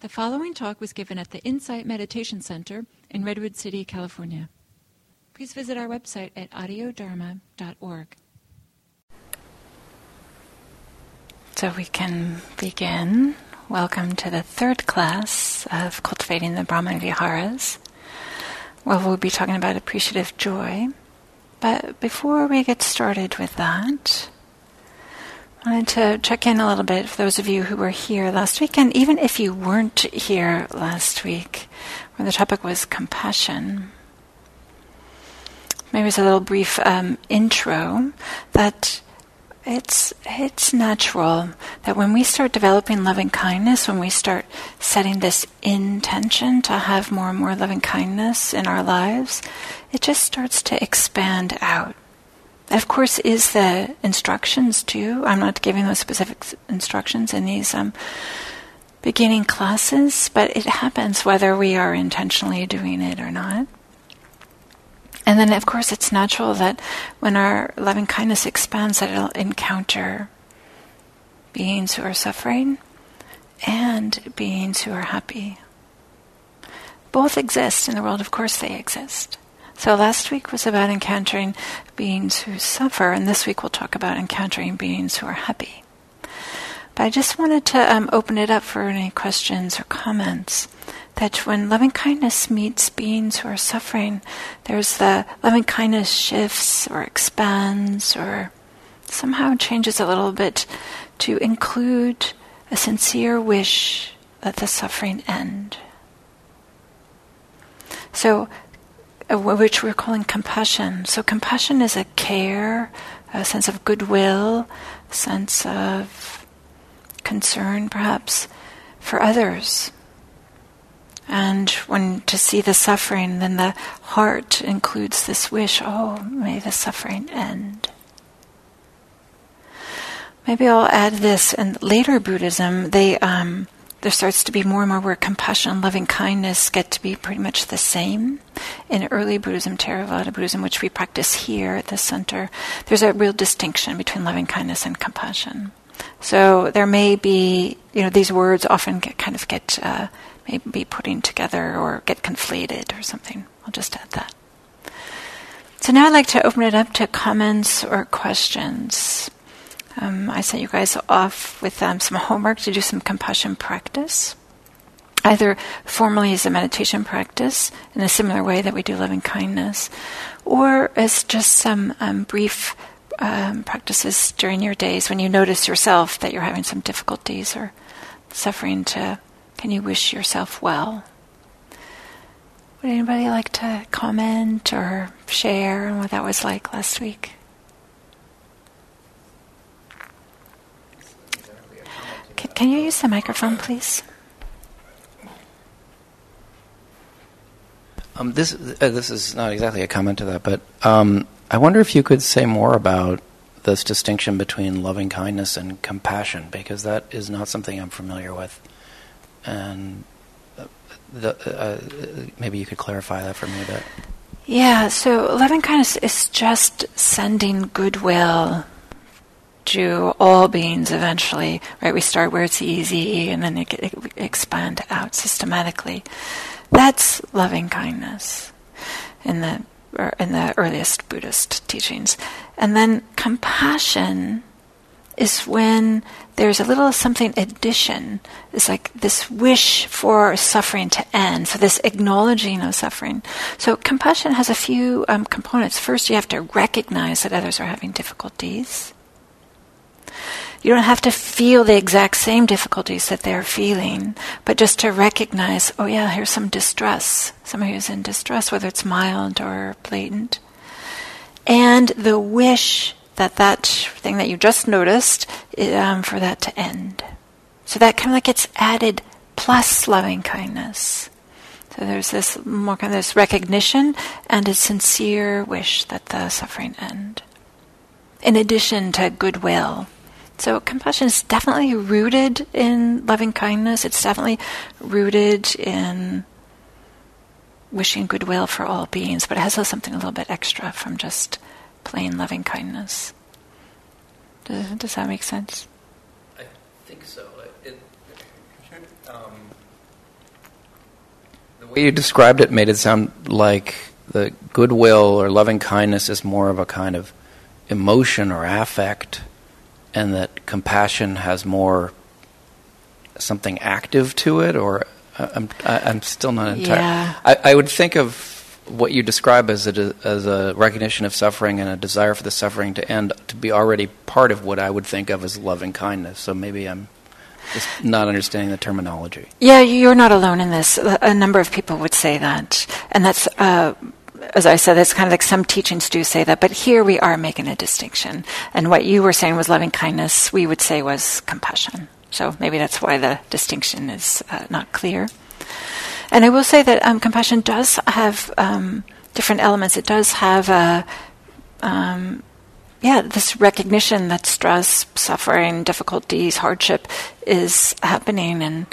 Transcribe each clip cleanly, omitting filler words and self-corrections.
The following talk was given at the Insight Meditation Center in Redwood City, California. Please visit our website at audiodharma.org. So we can begin. Welcome to the third class of Cultivating the Brahman Viharas, where we'll be talking about appreciative joy. But before we get started with that, I wanted to check in a little bit for those of you who were here last week, and even if you weren't here last week, where the topic was compassion. Maybe it's a little brief intro that it's natural that when we start developing loving kindness, when we start setting this intention to have more and more loving kindness in our lives, it just starts to expand out. Of course, is the instructions too. I'm not giving those specific instructions in these beginning classes, but it happens whether we are intentionally doing it or not. And then, of course, it's natural that when our loving kindness expands, that it'll encounter beings who are suffering and beings who are happy. Both exist in the world. Of course, they exist. So last week was about encountering beings who suffer, and this week we'll talk about encountering beings who are happy. But I just wanted to open it up for any questions or comments, that when loving-kindness meets beings who are suffering, there's the loving-kindness shifts or expands or somehow changes a little bit to include a sincere wish that the suffering end. So, which we're calling compassion. So compassion is a care, a sense of goodwill, a sense of concern, perhaps, for others. And when to see the suffering, then the heart includes this wish, oh, may the suffering end. Maybe I'll add this, in later Buddhism, there starts to be more and more where compassion and loving kindness get to be pretty much the same. In early Buddhism, Theravada Buddhism, which we practice here at the center, there's a real distinction between loving kindness and compassion. So there may be, these words often get maybe putting together or get conflated or something. I'll just add that. So now I'd like to open it up to comments or questions. I sent you guys off with some homework to do some compassion practice, either formally as a meditation practice in a similar way that we do loving kindness, or as just some brief practices during your days when you notice yourself that you're having some difficulties or suffering. Can you wish yourself well? Would anybody like to comment or share on what that was like last week? Can you use the microphone, please? This is not exactly a comment to that, but I wonder if you could say more about this distinction between loving kindness and compassion, because that is not something I'm familiar with, and maybe you could clarify that for me a bit. Yeah. So loving kindness is just sending goodwill to all beings eventually, right? We start where it's easy and then it expand out systematically. That's loving kindness in the earliest Buddhist teachings. And then compassion is when there's a little something addition. It's like this wish for suffering to end, for this acknowledging of suffering. So compassion has a few components. First, you have to recognize that others are having difficulties. You don't have to feel the exact same difficulties that they're feeling, but just to recognize, oh yeah, here's some distress, somebody who's in distress, whether it's mild or blatant. And the wish that that thing that you just noticed, for that to end. So that kind of like gets added plus loving kindness. So there's this more kind of this recognition and a sincere wish that the suffering end, in addition to goodwill. So compassion is definitely rooted in loving kindness. It's definitely rooted in wishing goodwill for all beings, but it has something a little bit extra from just plain loving kindness. Does that make sense? I think so. It, The way you described it made it sound like the goodwill or loving kindness is more of a kind of emotion or affect, and that compassion has more something active to it, or I'm still not entirely... Yeah. I would think of what you describe as a recognition of suffering and a desire for the suffering to end to be already part of what I would think of as loving kindness. So maybe I'm just not understanding the terminology. Yeah, you're not alone in this. A number of people would say that. And that's... as I said, that's kind of like some teachings do say that, but here we are making a distinction. And what you were saying was loving kindness, we would say was compassion. So maybe that's why the distinction is not clear. And I will say that compassion does have different elements. It does have this recognition that stress, suffering, difficulties, hardship is happening, and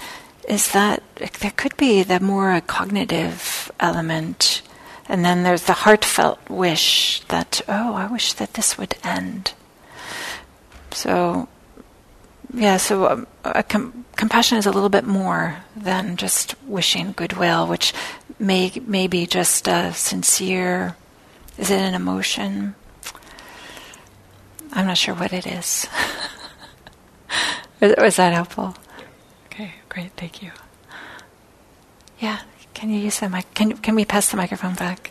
is that there could be the more cognitive element. And then there's the heartfelt wish that, oh, I wish that this would end. So, yeah, so compassion is a little bit more than just wishing goodwill, which may be just a sincere, is it an emotion? I'm not sure what it is. Was that helpful? Okay, great, thank you. Yeah. Can you use the mic? Can we pass the microphone back?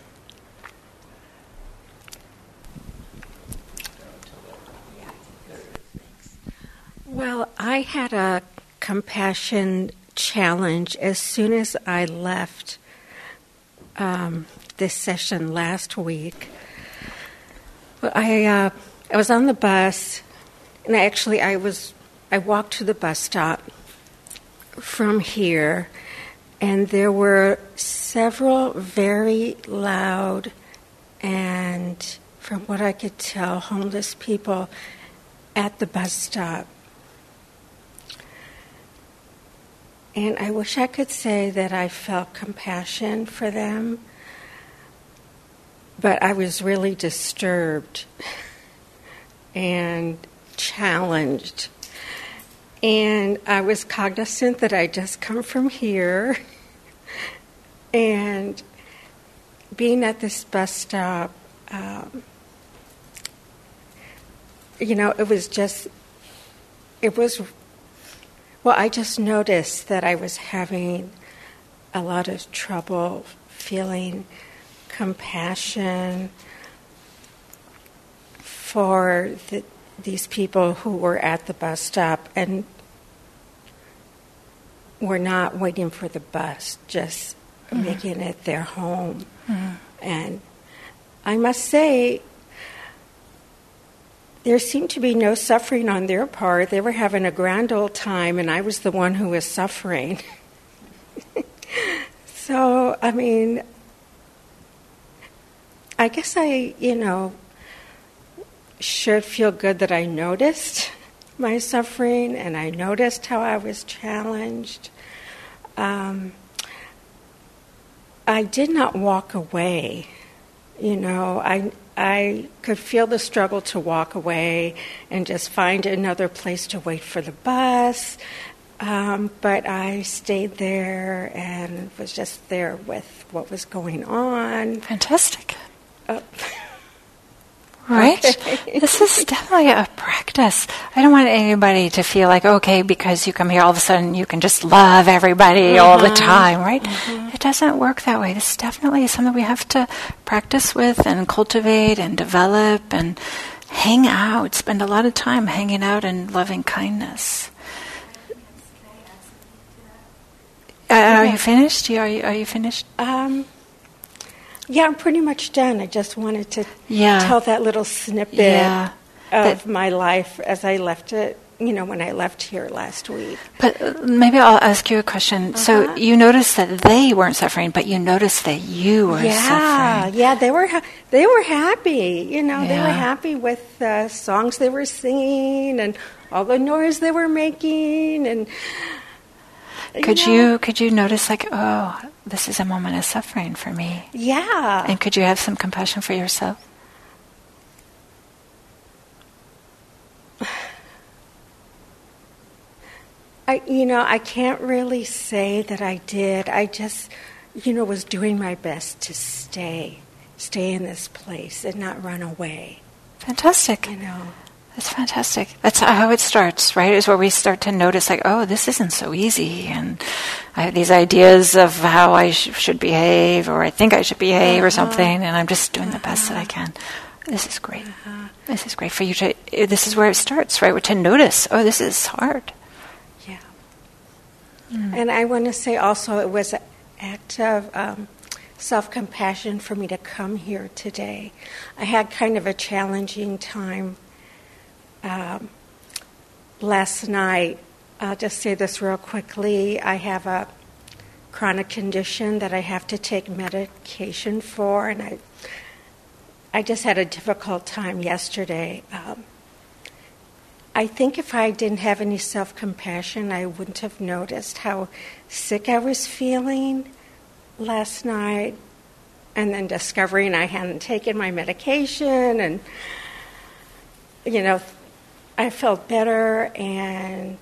Well, I had a compassion challenge as soon as I left this session last week. I was on the bus, and actually I walked to the bus stop from here. And there were several very loud and, from what I could tell, homeless people at the bus stop. And I wish I could say that I felt compassion for them, but I was really disturbed and challenged. And I was cognizant that I just come from here. And being at this bus stop, I just noticed that I was having a lot of trouble feeling compassion for these people who were at the bus stop and were not waiting for the bus, just making it their home. Mm-hmm. And I must say, there seemed to be no suffering on their part. They were having a grand old time, and I was the one who was suffering. So, I mean, I guess I should feel good that I noticed my suffering and I noticed how I was challenged. I did not walk away. I could feel the struggle to walk away and just find another place to wait for the bus. But I stayed there and was just there with what was going on. Fantastic. Right? Okay. This is definitely a practice. I don't want anybody to feel like, okay, because you come here all of a sudden you can just love everybody all the time, right? Mm-hmm. It doesn't work that way. This definitely is something we have to practice with and cultivate and develop and hang out, spend a lot of time hanging out and loving kindness. Are you finished? Are you finished? Yeah, I'm pretty much done. I just wanted to tell that little snippet of my life as I left it, when I left here last week. But maybe I'll ask you a question. Uh-huh. So you noticed that they weren't suffering, but you noticed that you were suffering. Yeah, they were happy. They were happy with the songs they were singing and all the noise they were making. And could you notice like, oh, this is a moment of suffering for me. Yeah. And could you have some compassion for yourself? I can't really say that I did. I just was doing my best to stay in this place and not run away. Fantastic. That's fantastic. That's how it starts, right? Is where we start to notice, like, oh, this isn't so easy, and I have these ideas of how I should behave, or I think I should behave, or something, and I'm just doing the best that I can. This is great. This is great for you to. This is where it starts, right? Where to notice, oh, this is hard. Yeah. Mm. And I want to say also, it was an act of self-compassion for me to come here today. I had kind of a challenging time. Last night, I'll just say this real quickly, I have a chronic condition that I have to take medication for, and I just had a difficult time yesterday. I think if I didn't have any self-compassion, I wouldn't have noticed how sick I was feeling last night, and then discovering I hadn't taken my medication, and, I felt better, and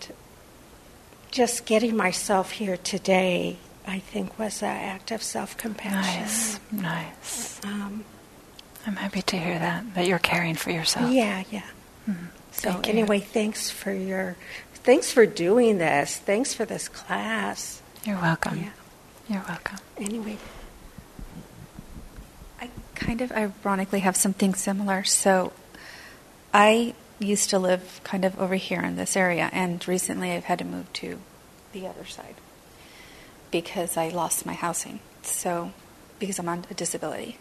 just getting myself here today, I think, was an act of self-compassion. Nice. I'm happy to hear that you're caring for yourself. Yeah. Mm-hmm. So anyway, thanks for doing this. Thanks for this class. You're welcome. Yeah. You're welcome. Anyway. I kind of ironically have something similar. So I used to live kind of over here in this area, and recently I've had to move to the other side because I lost my housing, so because I'm on a disability.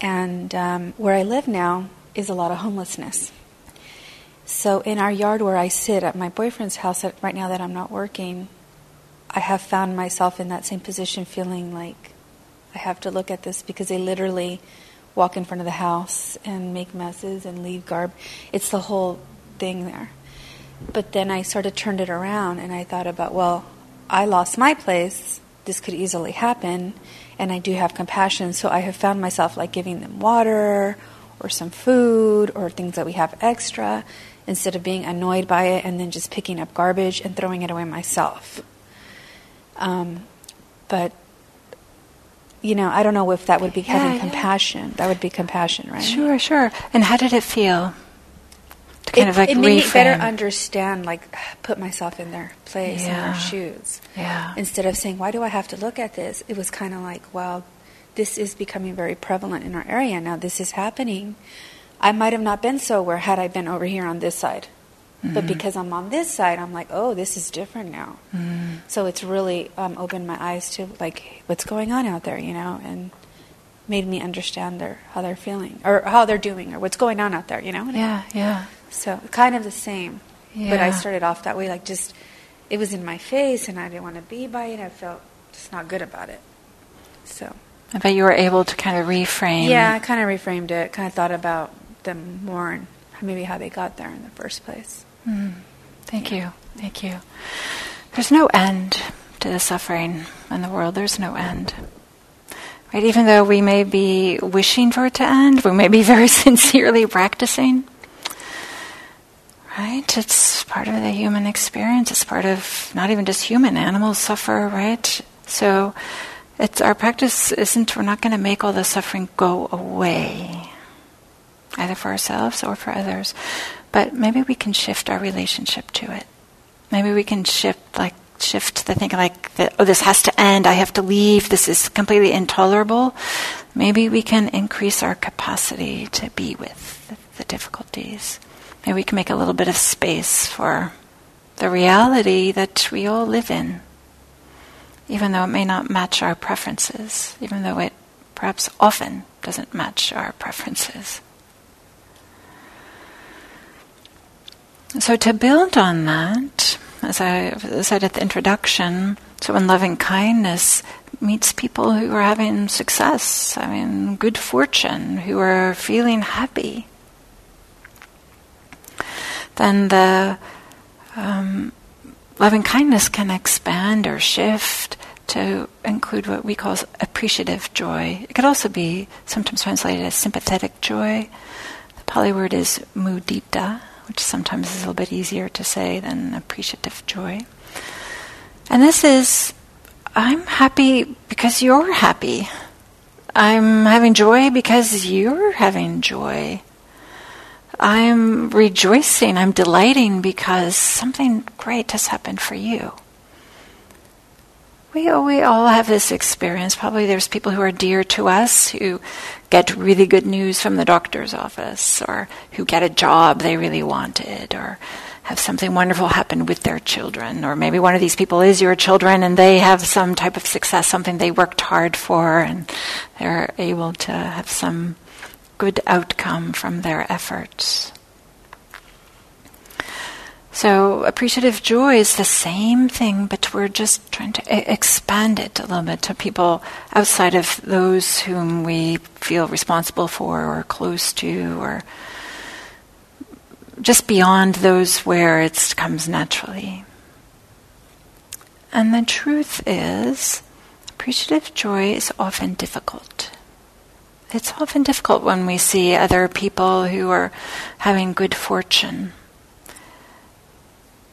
And where I live now is a lot of homelessness. So in our yard where I sit at my boyfriend's house right now that I'm not working, I have found myself in that same position, feeling like I have to look at this because they literally walk in front of the house and make messes and leave garb. It's the whole thing there. But then I sort of turned it around, and I thought about, well, I lost my place. This could easily happen, and I do have compassion. So I have found myself like giving them water or some food or things that we have extra instead of being annoyed by it and then just picking up garbage and throwing it away myself. But I don't know if that would be having compassion. That would be compassion, right? Sure. And how did it feel? To kind of like reframe. It made me better understand, like, put myself in their place, in their shoes. Yeah. Instead of saying, why do I have to look at this? It was kind of like, well, this is becoming very prevalent in our area now. This is happening. I might have not been so aware had I been over here on this side. Mm-hmm. But because I'm on this side, I'm like, oh, this is different now. Mm-hmm. So it's really opened my eyes to, like, what's going on out there, and made me understand how they're feeling or how they're doing or what's going on out there, Yeah. So kind of the same. Yeah. But I started off that way, like, just it was in my face and I didn't want to be by it. I felt just not good about it. So I bet you were able to kind of reframe. Yeah, I kind of reframed it, kind of thought about them more and maybe how they got there in the first place. Mm. Thank you. There's no end to the suffering in the world. There's no end. Right? Even though we may be wishing for it to end, we may be very sincerely practicing. Right? It's part of the human experience. It's part of not even just human. Animals suffer, right? So it's our practice we're not going to make all the suffering go away, either for ourselves or for others. But maybe we can shift our relationship to it. Maybe we can shift the thinking this has to end, I have to leave, this is completely intolerable. Maybe we can increase our capacity to be with the difficulties. Maybe we can make a little bit of space for the reality that we all live in, even though it may not match our preferences, even though it perhaps often doesn't match our preferences. So to build on that, as I said at the introduction, so when loving kindness meets people who are having success, good fortune, who are feeling happy, then the loving kindness can expand or shift to include what we call appreciative joy. It could also be sometimes translated as sympathetic joy. The Pali word is mudita, which sometimes is a little bit easier to say than appreciative joy. And this is I'm happy because you're happy. I'm having joy because you're having joy. I'm rejoicing, I'm delighting because something great has happened for you. We all have this experience. Probably there's people who are dear to us who get really good news from the doctor's office, or who get a job they really wanted, or have something wonderful happen with their children. Or maybe one of these people is your children and they have some type of success, something they worked hard for, and they're able to have some good outcome from their efforts. So appreciative joy is the same thing, but we're just trying to expand it a little bit to people outside of those whom we feel responsible for or close to, or just beyond those where it comes naturally. And the truth is, appreciative joy is often difficult. It's often difficult when we see other people who are having good fortune.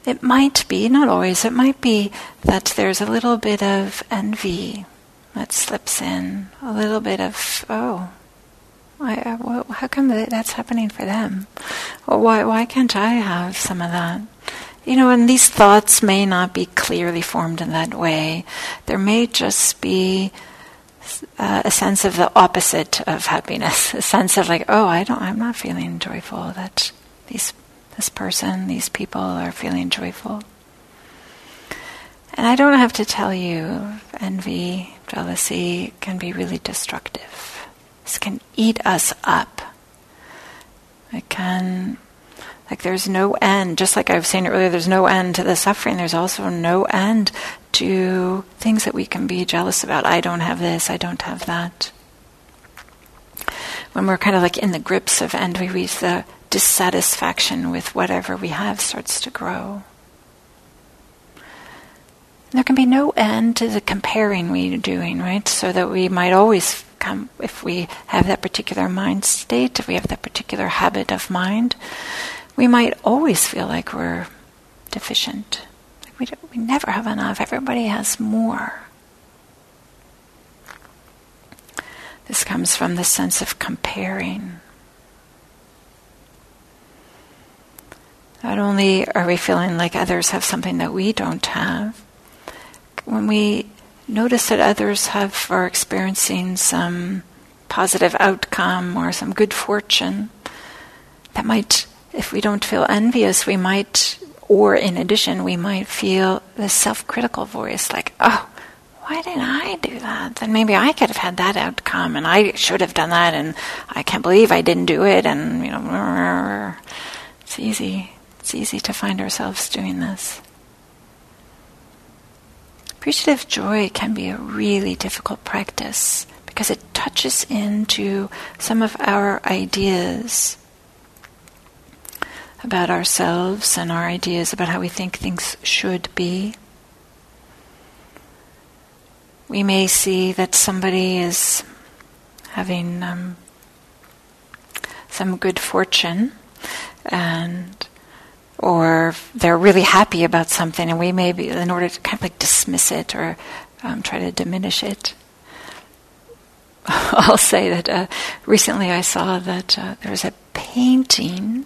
It might be, not always, it might be that there's a little bit of envy that slips in, a little bit of, how come that's happening for them? Or why can't I have some of that? You know, and these thoughts may not be clearly formed in that way. There may just be a sense of the opposite of happiness, a sense of like, I'm not feeling joyful, that these people are feeling joyful. And I don't have to tell you, envy, jealousy can be really destructive. This can eat us up. It can, there's no end. Just like I was saying earlier, there's no end to the suffering. There's also no end to things that we can be jealous about. I don't have this, I don't have that. When we're kind of in the grips of envy, we use the dissatisfaction with whatever we have starts to grow. There can be no end to the comparing we're doing, right? So that we might always come, if we have that particular mind state, if we have that particular habit of mind, we might always feel like we're deficient. We never have enough. Everybody has more. This comes from the sense of comparing. Not only are we feeling like others have something that we don't have, when we notice that others are experiencing some positive outcome or some good fortune, that might, if we don't feel envious, we might, or in addition, we might feel the self-critical voice like, why didn't I do that? Then maybe I could have had that outcome, and I should have done that, and I can't believe I didn't do it, and it's easy. It's easy to find ourselves doing this. Appreciative joy can be a really difficult practice because it touches into some of our ideas about ourselves and our ideas about how we think things should be. We may see that somebody is having some good fortune, or they're really happy about something, and we may be, in order to kind of dismiss it or try to diminish it. I'll say that recently I saw that there was a painting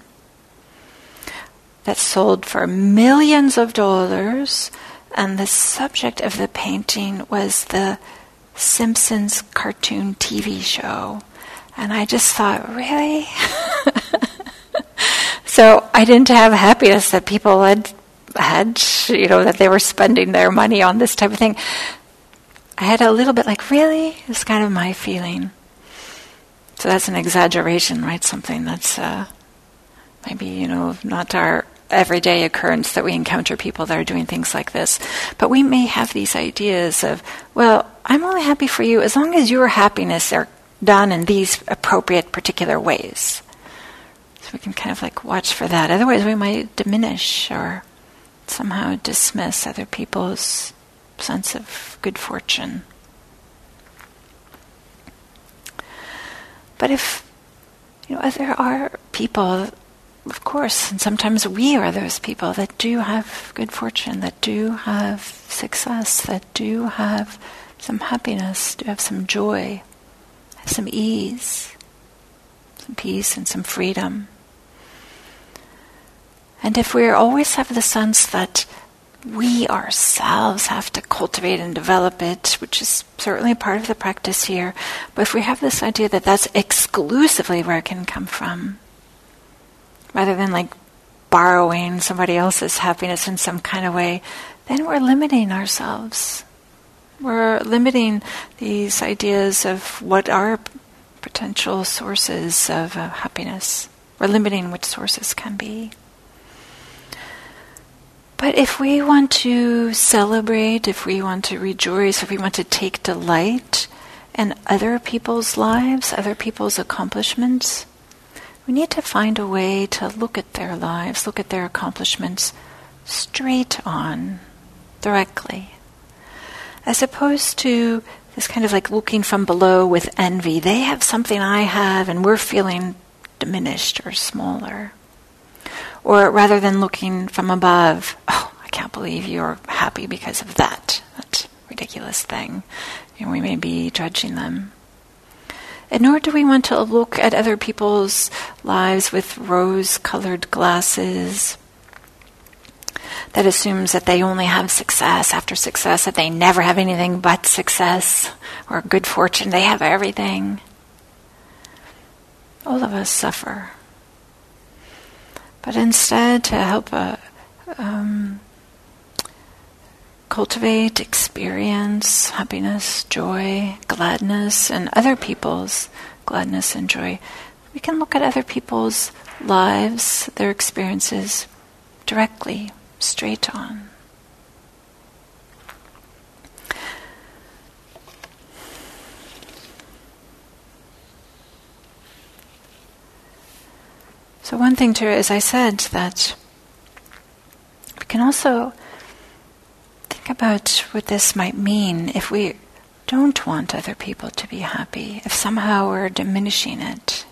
that sold for millions of dollars, and the subject of the painting was the Simpsons cartoon TV show. And I just thought, really? So I didn't have happiness that people had, that they were spending their money on this type of thing. I had a little bit really? It was kind of my feeling. So that's an exaggeration, right? Something that's maybe, not our everyday occurrence that we encounter people that are doing things like this. But we may have these ideas of, I'm only happy for you as long as your happiness are done in these appropriate particular ways. So we can kind of watch for that. Otherwise we might diminish or somehow dismiss other people's sense of good fortune. But if there are people of course, and sometimes we are those people that do have good fortune, that do have success, that do have some happiness, do have some joy, have some ease, some peace and some freedom. And if we always have the sense that we ourselves have to cultivate and develop it, which is certainly part of the practice here, but if we have this idea that that's exclusively where it can come from, rather than like borrowing somebody else's happiness in some kind of way, then we're limiting ourselves. We're limiting these ideas of what are potential sources of happiness. We're limiting which sources can be. But if we want to celebrate, if we want to rejoice, if we want to take delight in other people's lives, other people's accomplishments, we need to find a way to look at their lives, look at their accomplishments straight on, directly, as opposed to this kind of like looking from below with envy. They have something I have and we're feeling diminished or smaller. Or rather than looking from above, oh, I can't believe you're happy because of that. That ridiculous thing. And we may be judging them. And nor do we want to look at other people's lives with rose-colored glasses. That assumes that they only have success after success, that they never have anything but success or good fortune. They have everything. All of us suffer. But instead, to help cultivate, experience, happiness, joy, gladness, and other people's gladness and joy, we can look at other people's lives, their experiences, directly, straight on. So one thing too, as I said, that we can also think about what this might mean if we don't want other people to be happy, if somehow we're diminishing it.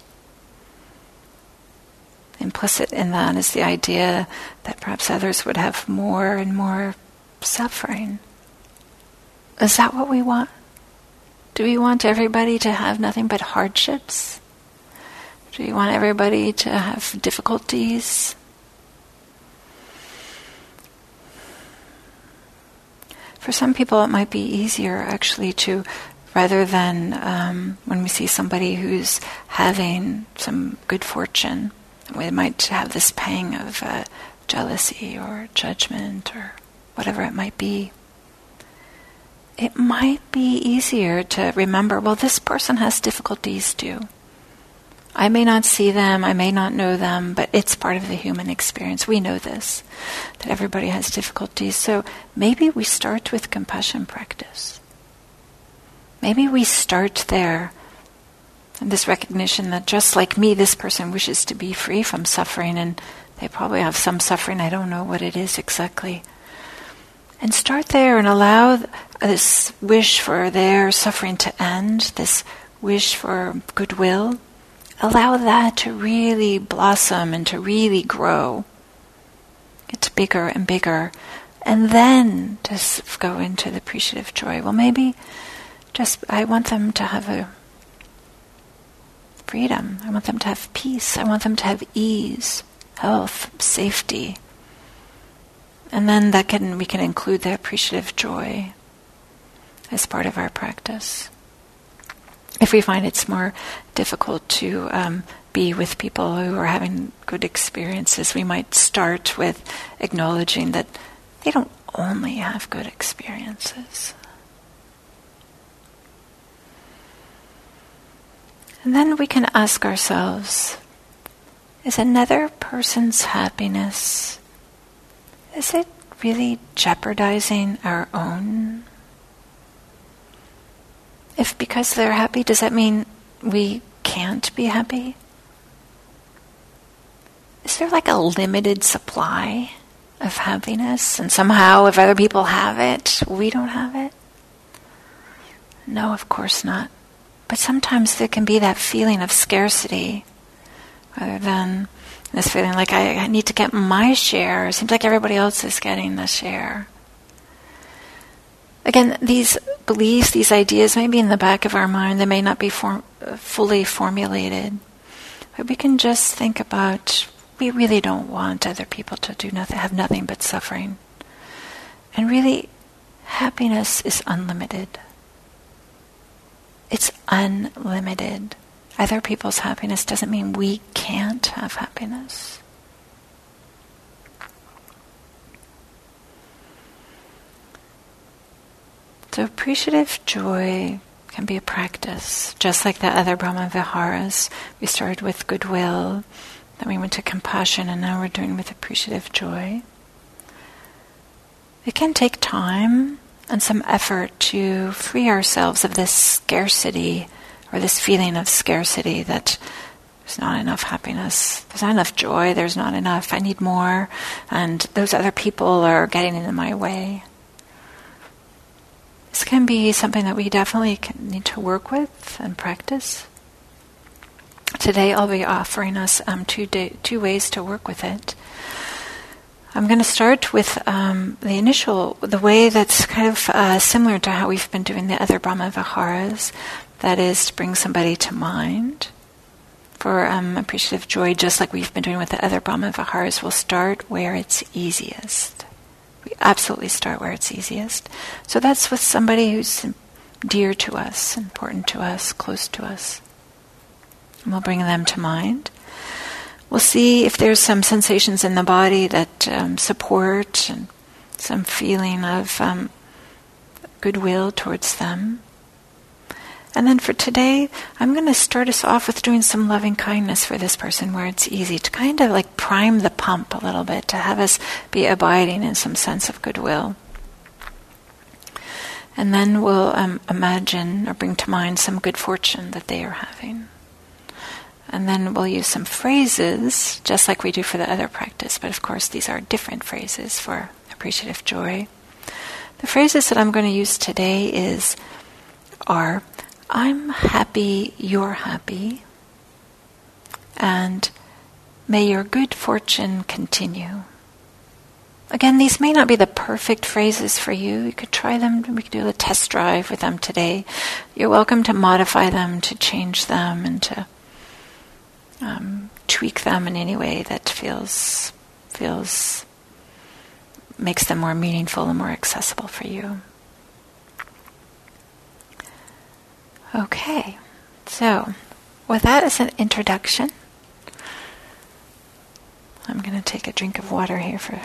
Implicit in that is the idea that perhaps others would have more and more suffering. Is that what we want? Do we want everybody to have nothing but hardships? Do you want everybody to have difficulties? For some people, it might be easier actually to, rather than when we see somebody who's having some good fortune, we might have this pang of jealousy or judgment or whatever it might be. It might be easier to remember, well, this person has difficulties too. I may not see them, I may not know them, but it's part of the human experience. We know this, that everybody has difficulties. So maybe we start with compassion practice. Maybe we start there, and this recognition that just like me, this person wishes to be free from suffering, and they probably have some suffering, I don't know what it is exactly. And start there and allow this wish for their suffering to end, this wish for goodwill. Allow that to really blossom and to really grow. It's bigger and bigger. And then just go into the appreciative joy. Well, maybe just I want them to have a freedom. I want them to have peace. I want them to have ease, health, safety. And then that can we can include the appreciative joy as part of our practice. If we find it's more difficult to be with people who are having good experiences, we might start with acknowledging that they don't only have good experiences. And then we can ask ourselves, is another person's happiness, is it really jeopardizing our own? If because they're happy, does that mean we can't be happy? Is there like a limited supply of happiness? And somehow if other people have it, we don't have it? No, of course not. But sometimes there can be that feeling of scarcity rather than this feeling like I need to get my share. It seems like everybody else is getting the share. Again, these beliefs, these ideas may be in the back of our mind. They may not be fully formulated. But we can just think about, we really don't want other people to do nothing, have nothing but suffering. And really, happiness is unlimited. It's unlimited. Other people's happiness doesn't mean we can't have happiness. So appreciative joy can be a practice, just like the other Brahman Viharas. We started with goodwill, then we went to compassion, and now we're doing with appreciative joy. It can take time and some effort to free ourselves of this scarcity, or this feeling of scarcity that there's not enough happiness, there's not enough joy, there's not enough, I need more, and those other people are getting in my way. This can be something that we definitely need to work with and practice. Today I'll be offering us two ways to work with it. I'm going to start with the way that's kind of similar to how we've been doing the other Brahma Viharas. That is, to bring somebody to mind. For appreciative joy, just like we've been doing with the other Brahma Viharas, we'll start where it's easiest. We absolutely start where it's easiest. So that's with somebody who's dear to us, important to us, close to us. And we'll bring them to mind. We'll see if there's some sensations in the body that support and some feeling of goodwill towards them. And then for today, I'm going to start us off with doing some loving kindness for this person where it's easy, to kind of like prime the pump a little bit, to have us be abiding in some sense of goodwill. And then we'll imagine or bring to mind some good fortune that they are having. And then we'll use some phrases, just like we do for the other practice, but of course these are different phrases for appreciative joy. The phrases that I'm going to use today are, I'm happy, you're happy, and may your good fortune continue. Again, these may not be the perfect phrases for you. You could try them, we could do a test drive with them today. You're welcome to modify them, to change them, and to tweak them in any way that makes them more meaningful and more accessible for you. Okay, so with that as an introduction, I'm going to take a drink of water here for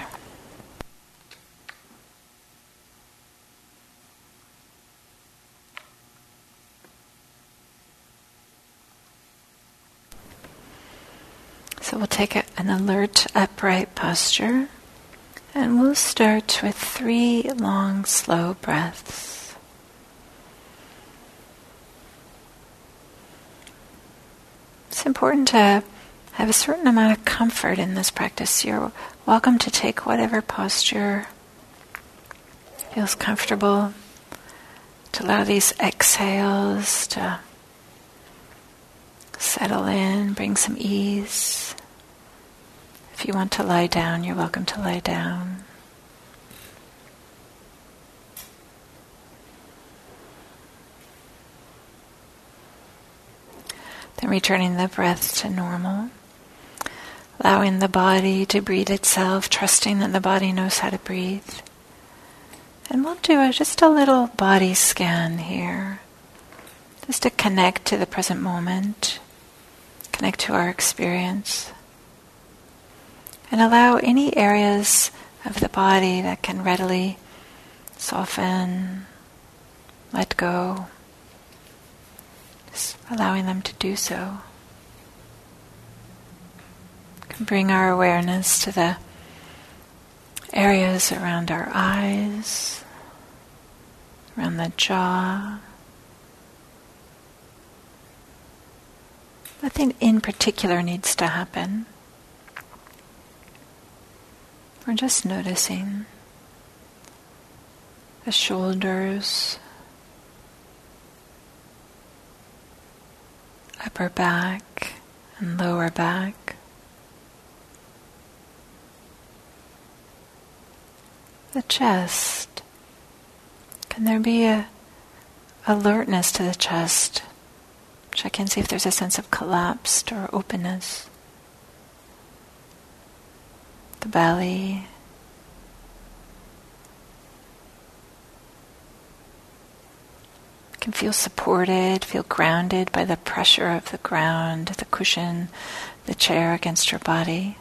So we'll take an alert, upright posture, and we'll start with 3 long, slow breaths. It's important to have a certain amount of comfort in this practice. You're welcome to take whatever posture feels comfortable, to allow these exhales to settle in, bring some ease. If you want to lie down, you're welcome to lie down. Then returning the breath to normal. Allowing the body to breathe itself, trusting that the body knows how to breathe. And we'll do just a little body scan here, just to connect to the present moment, connect to our experience. And allow any areas of the body that can readily soften, let go, just allowing them to do so. We can bring our awareness to the areas around our eyes, around the jaw. Nothing in particular needs to happen. We're just noticing the shoulders, upper back, and lower back. The chest. Can there be an alertness to the chest? Check in, see if there's a sense of collapsed or openness. The belly. Can feel supported, feel grounded by the pressure of the ground, the cushion, the chair against your body.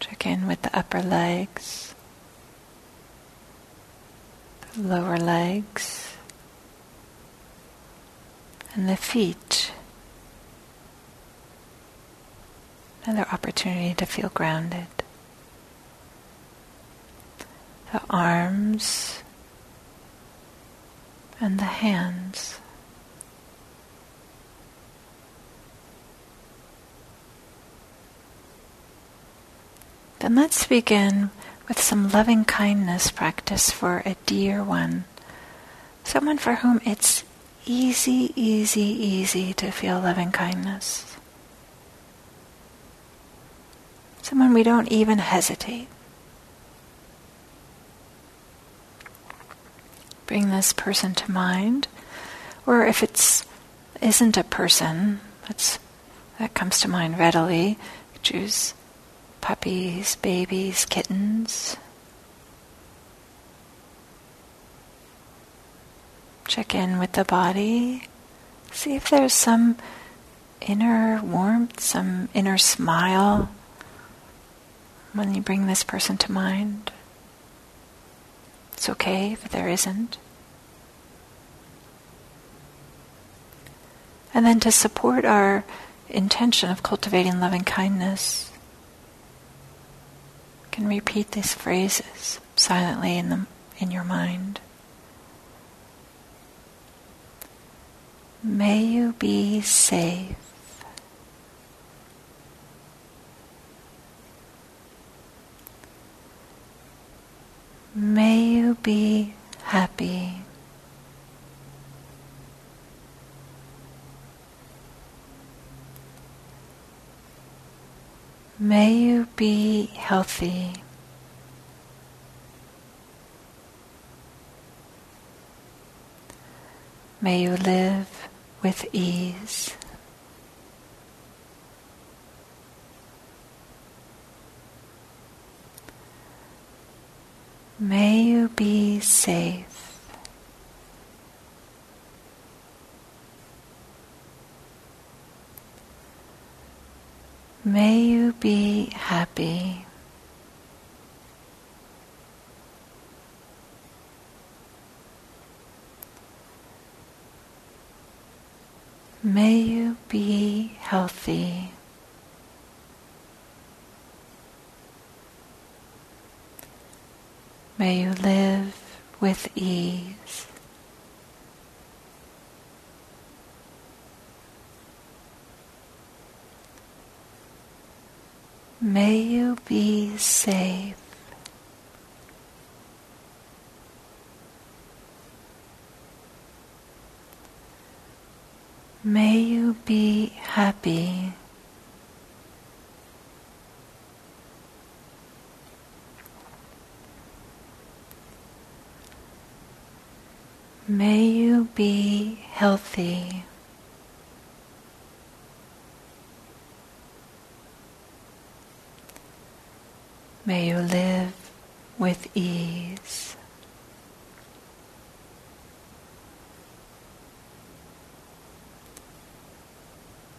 Check in with the upper legs, the lower legs, and the feet. Another opportunity to feel grounded. The arms and the hands. Then let's begin with some loving kindness practice for a dear one, someone for whom it's easy to feel loving kindness. Someone we don't even hesitate. Bring this person to mind, or if it isn't a person, that comes to mind readily. Choose puppies, babies, kittens. Check in with the body. See if there's some inner warmth, some inner smile when you bring this person to mind. It's okay if there isn't. And then to support our intention of cultivating loving kindness, you can repeat these phrases silently in your mind. May you be safe. May you be happy. May you be healthy. May you live with ease. May you be safe. May you be happy. May you be healthy. May you live with ease. May you be safe. May you be happy. May you be healthy. May you live with ease.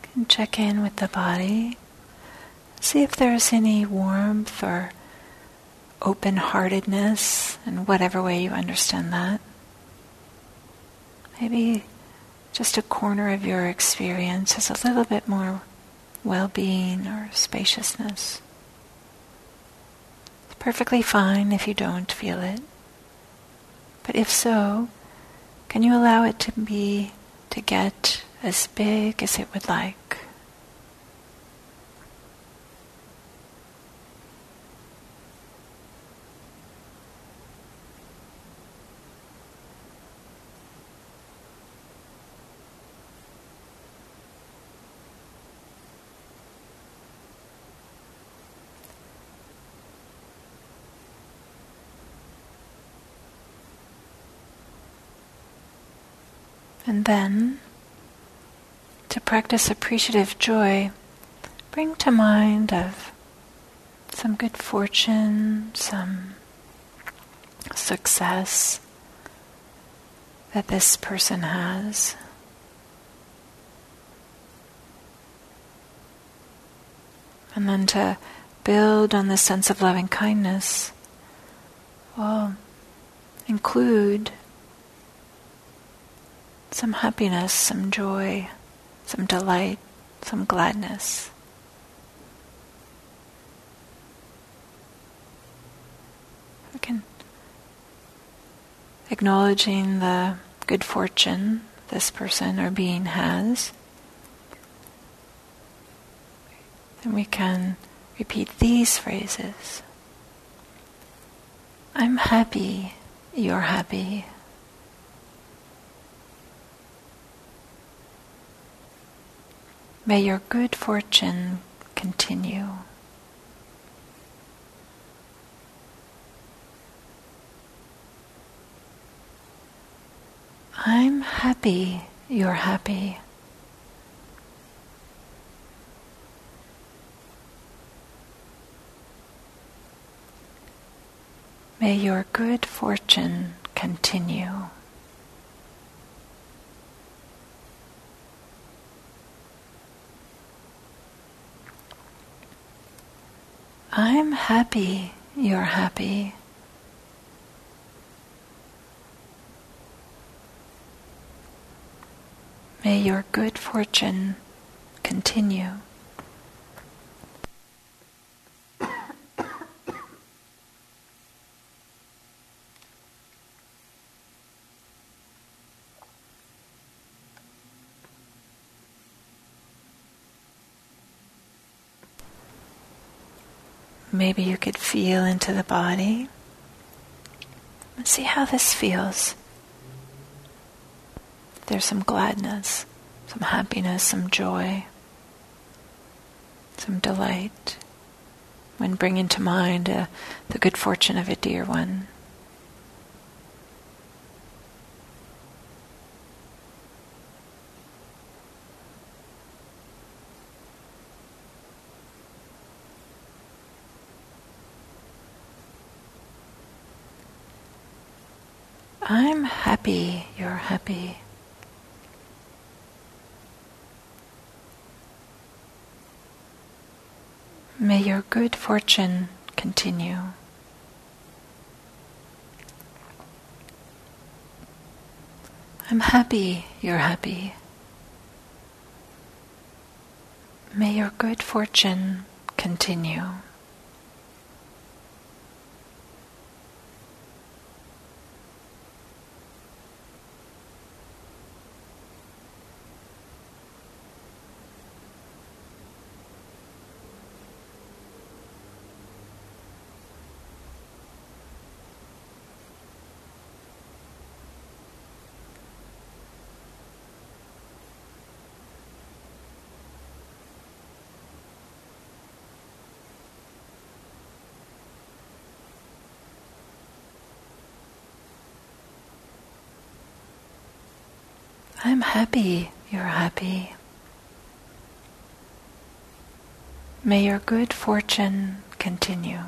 You can check in with the body. See if there's any warmth or open-heartedness in whatever way you understand that. Maybe just a corner of your experience is a little bit more well-being or spaciousness. It's perfectly fine if you don't feel it. But if so, can you allow it to get as big as it would like? And then, to practice appreciative joy, bring to mind of some good fortune, some success that this person has. And then to build on this sense of loving kindness, we'll include some happiness, some joy, some delight, some gladness. We can, acknowledging the good fortune this person or being has, then we can repeat these phrases. I'm happy, you're happy. May your good fortune continue. I'm happy, you're happy. May your good fortune continue. I'm happy, you're happy. May your good fortune continue. Maybe you could feel into the body and see how this feels. There's some gladness, some happiness, some joy, some delight when bringing to mind the good fortune of a dear one. I'm happy, you're happy. May your good fortune continue. I'm happy, you're happy. May your good fortune continue. I'm happy, you're happy. May your good fortune continue.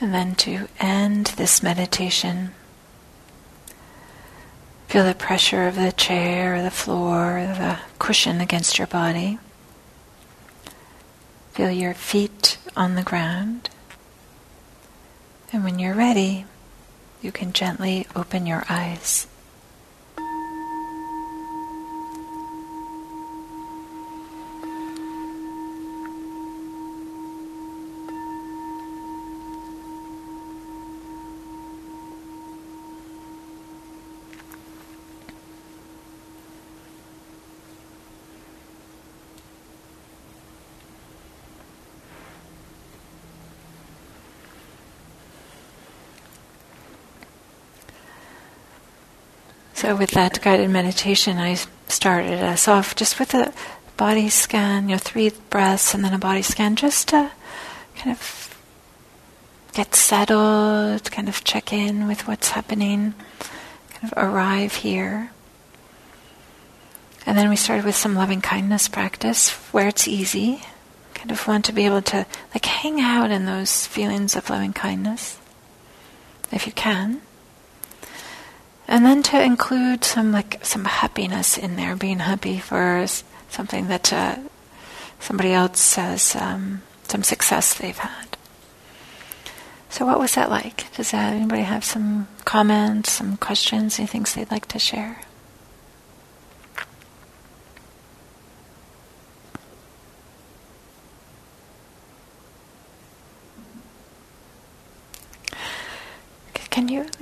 And then to end this meditation, feel the pressure of the chair, or the floor, or the cushion against your body. Feel your feet on the ground. And when you're ready, you can gently open your eyes. So with that guided meditation, I started us off just with a body scan, 3 breaths and then a body scan, just to kind of get settled, kind of check in with what's happening, kind of arrive here. And then we started with some loving-kindness practice, where it's easy. Kind of want to be able to hang out in those feelings of loving-kindness, if you can. And then to include some happiness in there, being happy for something that somebody else says, some success they've had. So what was that like? Does anybody have some comments, some questions, any things they'd like to share?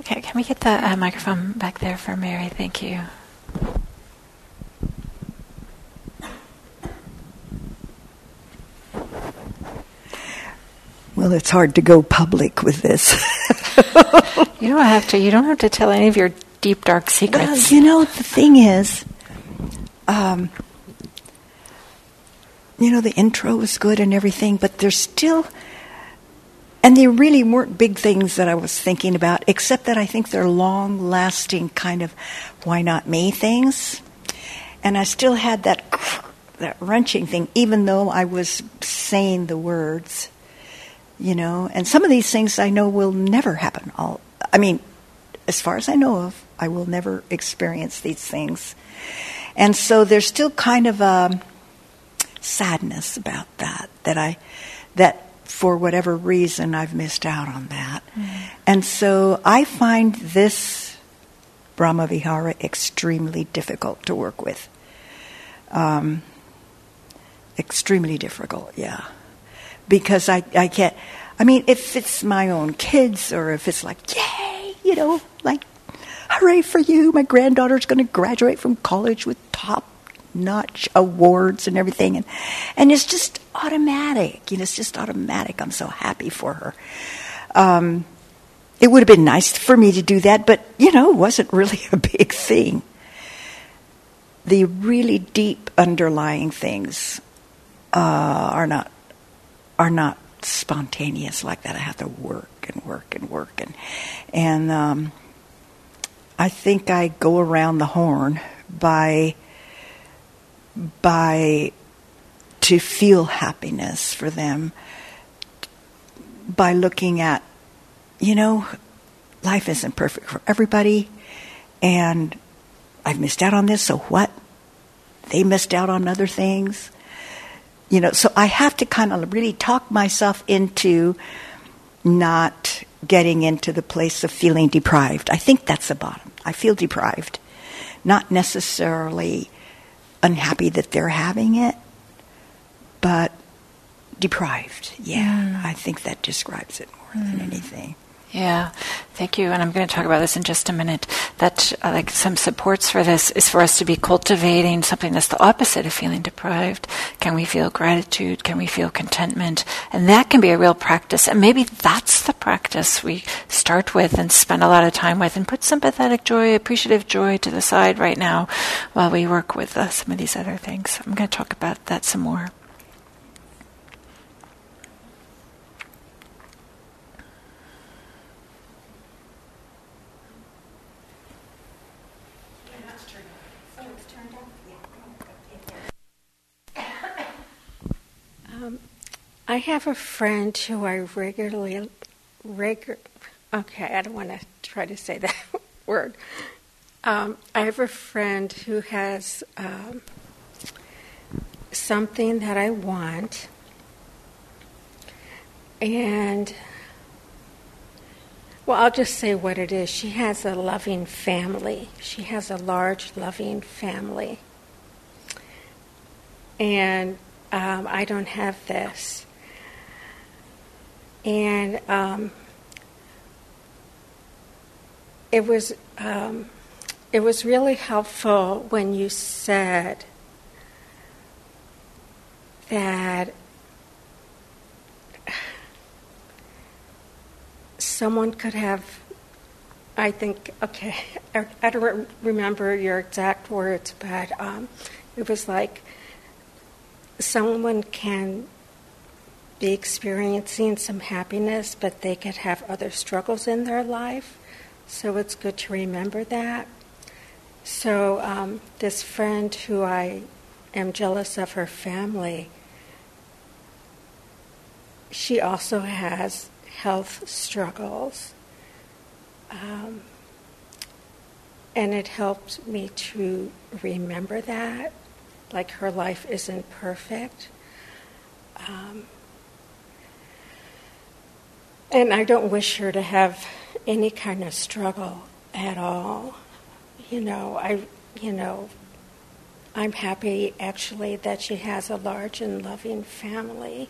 Can we get the microphone back there for Mary? Thank you. Well, it's hard to go public with this. You don't have to. You don't have to tell any of your deep, dark secrets. Well, the thing is, the intro was good and everything, but there's still... And they really weren't big things that I was thinking about, except that I think they're long-lasting kind of why-not-me things. And I still had that wrenching thing, even though I was saying the words, And some of these things I know will never happen. As far as I know of, I will never experience these things. And so there's still kind of a sadness about that for whatever reason, I've missed out on that. Mm. And so I find this Brahmavihara extremely difficult to work with. Extremely difficult, yeah. Because I can't... if it's my own kids, or if it's yay, hooray for you, my granddaughter's going to graduate from college with top-notch awards and everything. And it's just... automatic. It's just automatic. I'm so happy for her. It would have been nice for me to do that, but, it wasn't really a big thing. The really deep underlying things are not spontaneous like that. I have to work. And I think I go around the horn by to feel happiness for them by looking at, life isn't perfect for everybody, and I've missed out on this, so what? They missed out on other things. So I have to kind of really talk myself into not getting into the place of feeling deprived. I think that's the bottom. I feel deprived. Not necessarily unhappy that they're having it, but deprived, yeah. I think that describes it more than anything. Yeah, thank you. And I'm going to talk about this in just a minute. That some supports for this is for us to be cultivating something that's the opposite of feeling deprived. Can we feel gratitude? Can we feel contentment? And that can be a real practice. And maybe that's the practice we start with and spend a lot of time with, and put sympathetic joy, appreciative joy to the side right now while we work with some of these other things. I'm going to talk about that some more. I have a friend who I I don't want to try to say that word. I have a friend who has something that I want, and, I'll just say what it is. She has a loving family. She has a large, loving family. And I don't have this. And it was really helpful when you said that someone could have I think, okay, I don't remember your exact words, but it was like someone can be experiencing some happiness, but they could have other struggles in their life. So it's good to remember that. So this friend who I am jealous of her family, she also has health struggles. And it helped me to remember that, like her life isn't perfect. And I don't wish her to have any kind of struggle at all. I'm happy actually that she has a large and loving family.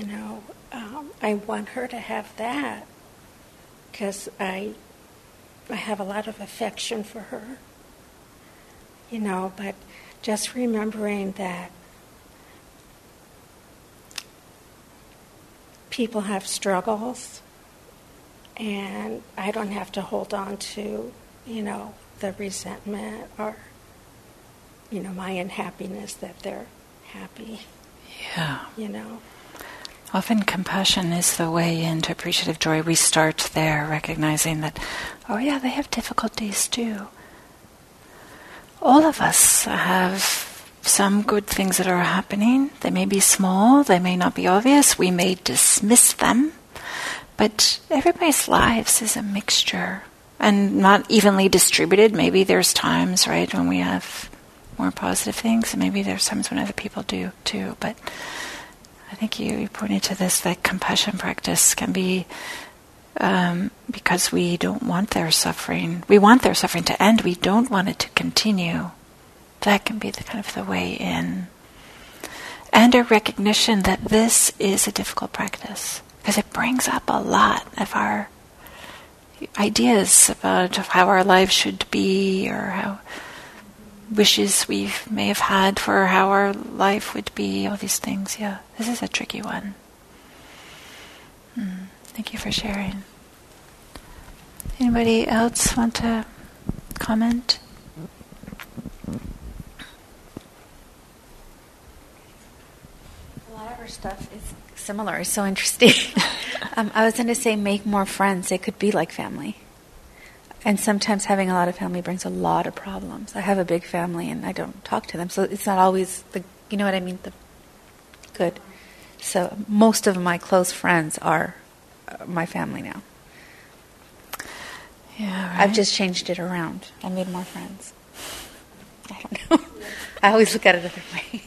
I want her to have that, because I have a lot of affection for her, but just remembering that people have struggles, and I don't have to hold on to, the resentment or, my unhappiness that they're happy. Yeah. Often compassion is the way into appreciative joy. We start there, recognizing that, oh yeah, they have difficulties too. All of us have some good things that are happening. They may be small, they may not be obvious, we may dismiss them, but everybody's lives is a mixture and not evenly distributed. Maybe there's times, right, when we have more positive things, and maybe there's times when other people do too, but I think you pointed to this, that compassion practice can be because we don't want their suffering. We want their suffering to end. We don't want it to continue. That can be the kind of the way in. And a recognition that this is a difficult practice, because it brings up a lot of our ideas about how our lives should be, or how wishes we may have had for how our life would be, all these things. Yeah, this is a tricky one. Thank you for sharing. Anybody else want to comment? A lot of our stuff is similar. It's so interesting. I was going to say make more friends. They could be like family. And sometimes having a lot of family brings a lot of problems. I have a big family, and I don't talk to them, so it's not always the, the good. So most of my close friends are my family now. Yeah, right. I've just changed it around. I made more friends. I don't know. I always look at it a different way.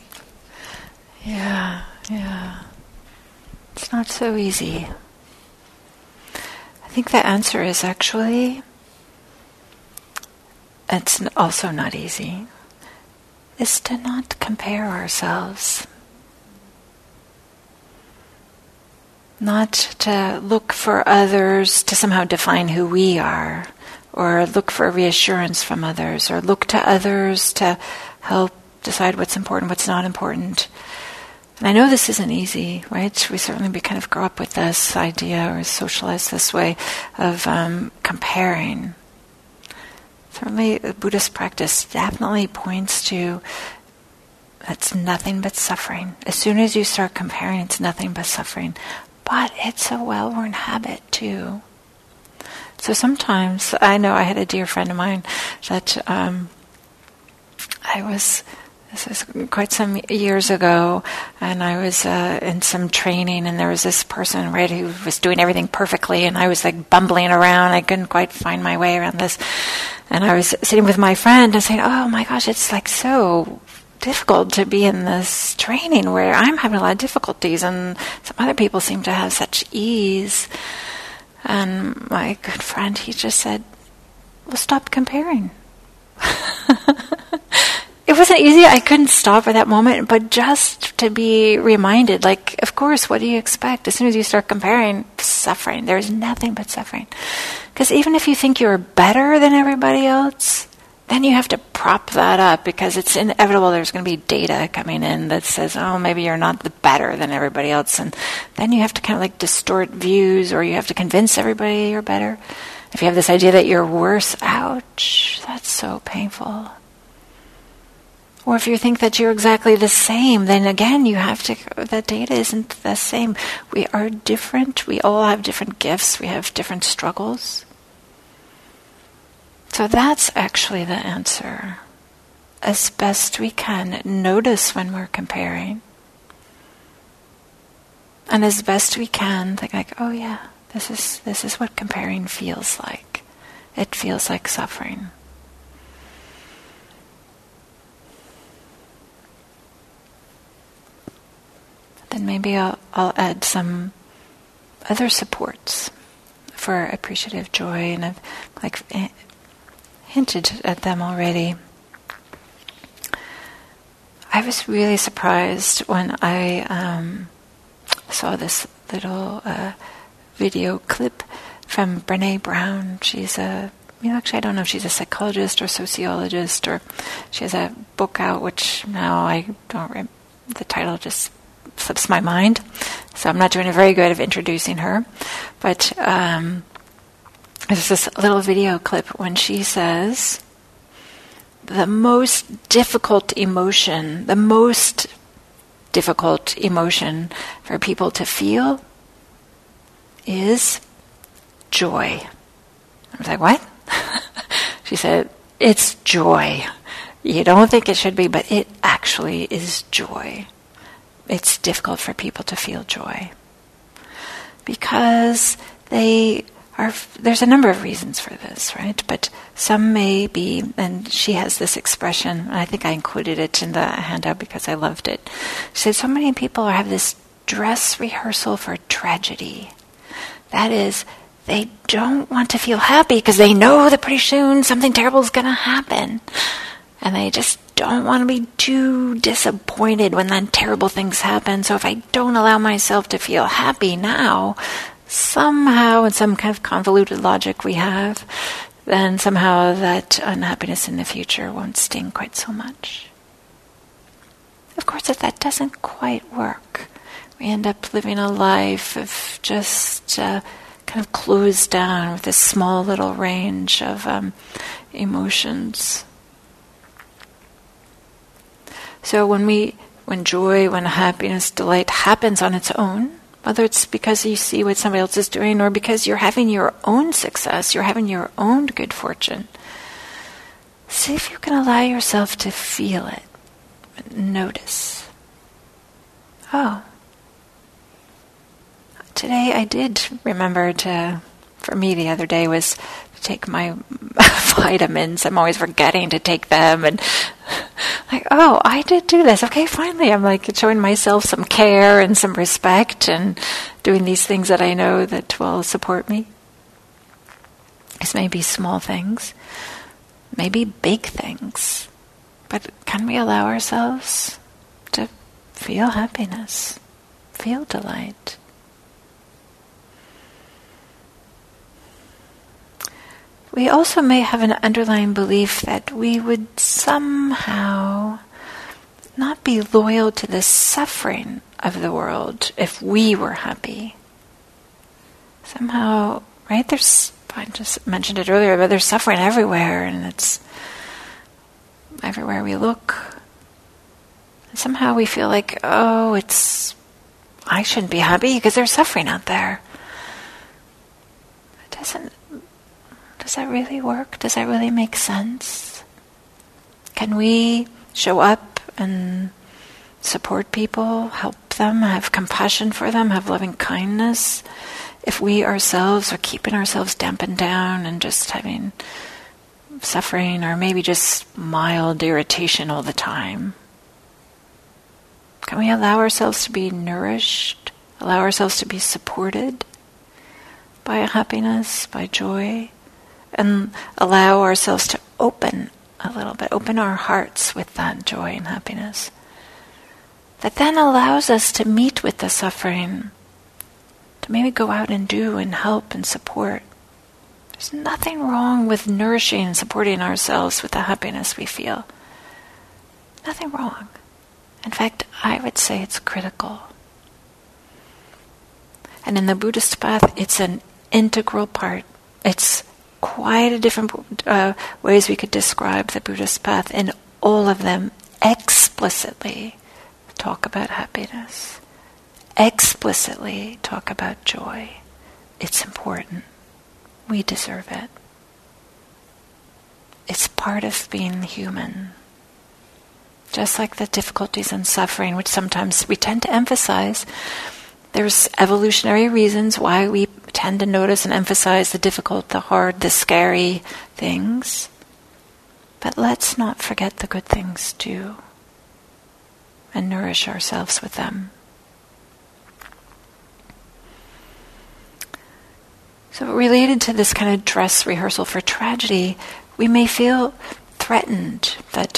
Yeah. It's not so easy. I think the answer is actually, it's also not easy, is to not compare ourselves. Not to look for others to somehow define who we are, or look for reassurance from others, or look to others to help decide what's important, what's not important. And I know this isn't easy, right? We certainly kind of grow up with this idea, or socialize this way of comparing. Certainly, the Buddhist practice definitely points to that's nothing but suffering. As soon as you start comparing, it's nothing but suffering. But it's a well-worn habit, too. So sometimes, I know I had a dear friend of mine that this was quite some years ago, and I was in some training, and there was this person, right, who was doing everything perfectly, and I was like bumbling around. I couldn't quite find my way around this. And I was sitting with my friend and saying, oh my gosh, it's like so difficult to be in this training where I'm having a lot of difficulties, and some other people seem to have such ease. And my good friend, he just said, well, stop comparing. It wasn't easy. I couldn't stop at that moment, but just to be reminded, like, of course, what do you expect? As soon as you start comparing, suffering. There's nothing but suffering. Because even if you think you're better than everybody else, then you have to prop that up, because it's inevitable there's going to be data coming in that says, oh, maybe you're not the better than everybody else. And then you have to kind of like distort views, or you have to convince everybody you're better. If you have this idea that you're worse, ouch, that's so painful. Or if you think that you're exactly the same, then again, you have to, that data isn't the same. We are different. We all have different gifts. We have different struggles. So that's actually the answer. As best we can, notice when we're comparing. And as best we can, think like, oh yeah, this is what comparing feels like. It feels like suffering. Then maybe I'll add some other supports for appreciative joy, and I've hinted at them already. I was really surprised when I saw this little video clip from Brené Brown. She's actually I don't know if she's a psychologist or sociologist, or she has a book out, which now I don't remember. The title just slips my mind, so I'm not doing a very good of introducing her. But there's this little video clip when she says, the most difficult emotion, for people to feel is joy. I was like, what? She said, it's joy. You don't think it should be, but it actually is joy. It's difficult for people to feel joy. Because there's a number of reasons for this, right? But some may be, and she has this expression, and I think I included it in the handout because I loved it. She said, so many people have this dress rehearsal for tragedy. That is, they don't want to feel happy because they know that pretty soon something terrible is going to happen. And they just don't want to be too disappointed when that terrible things happen. So if I don't allow myself to feel happy now, somehow, in some kind of convoluted logic we have, then somehow that unhappiness in the future won't sting quite so much. Of course, if that doesn't quite work, we end up living a life of just kind of closed down with this small little range of emotions. So when joy, when happiness, delight happens on its own, whether it's because you see what somebody else is doing or because you're having your own success, you're having your own good fortune, see if you can allow yourself to feel it. Notice. Oh, today I did remember to, for me the other day was to take my vitamins. I'm always forgetting to take them, and like, oh, I did do this. Okay, finally, I'm like showing myself some care and some respect and doing these things that I know that will support me. This may be small things, maybe big things, but can we allow ourselves to feel happiness, feel delight? We also may have an underlying belief that we would somehow not be loyal to the suffering of the world if we were happy. Somehow, right? I just mentioned it earlier, but there's suffering everywhere, and it's everywhere we look. And somehow we feel like, oh, I shouldn't be happy because there's suffering out there. Does that really work? Does that really make sense? Can we show up and support people, help them, have compassion for them, have loving kindness, if we ourselves are keeping ourselves dampened down and just having suffering or maybe just mild irritation all the time? Can we allow ourselves to be nourished, allow ourselves to be supported by happiness, by joy? And allow ourselves to open a little bit, open our hearts with that joy and happiness. That then allows us to meet with the suffering, to maybe go out and do and help and support. There's nothing wrong with nourishing and supporting ourselves with the happiness we feel. Nothing wrong. In fact, I would say it's critical. And in the Buddhist path, it's an integral part. It's quite a different ways we could describe the Buddhist path, and all of them explicitly talk about happiness, explicitly talk about joy. It's important. We deserve it. It's part of being human. Just like the difficulties and suffering, which sometimes we tend to emphasize, there's evolutionary reasons why we tend to notice and emphasize the difficult, the hard, the scary things. But let's not forget the good things too, and nourish ourselves with them. So related to this kind of dress rehearsal for tragedy, we may feel threatened that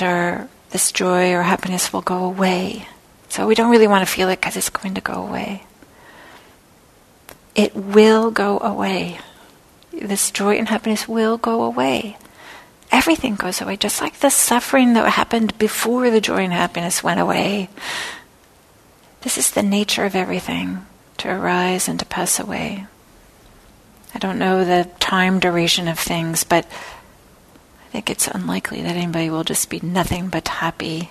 this joy or happiness will go away. So we don't really want to feel it because it's going to go away. It will go away. This joy and happiness will go away. Everything goes away, just like the suffering that happened before the joy and happiness went away. This is the nature of everything, to arise and to pass away. I don't know the time duration of things, but I think it's unlikely that anybody will just be nothing but happy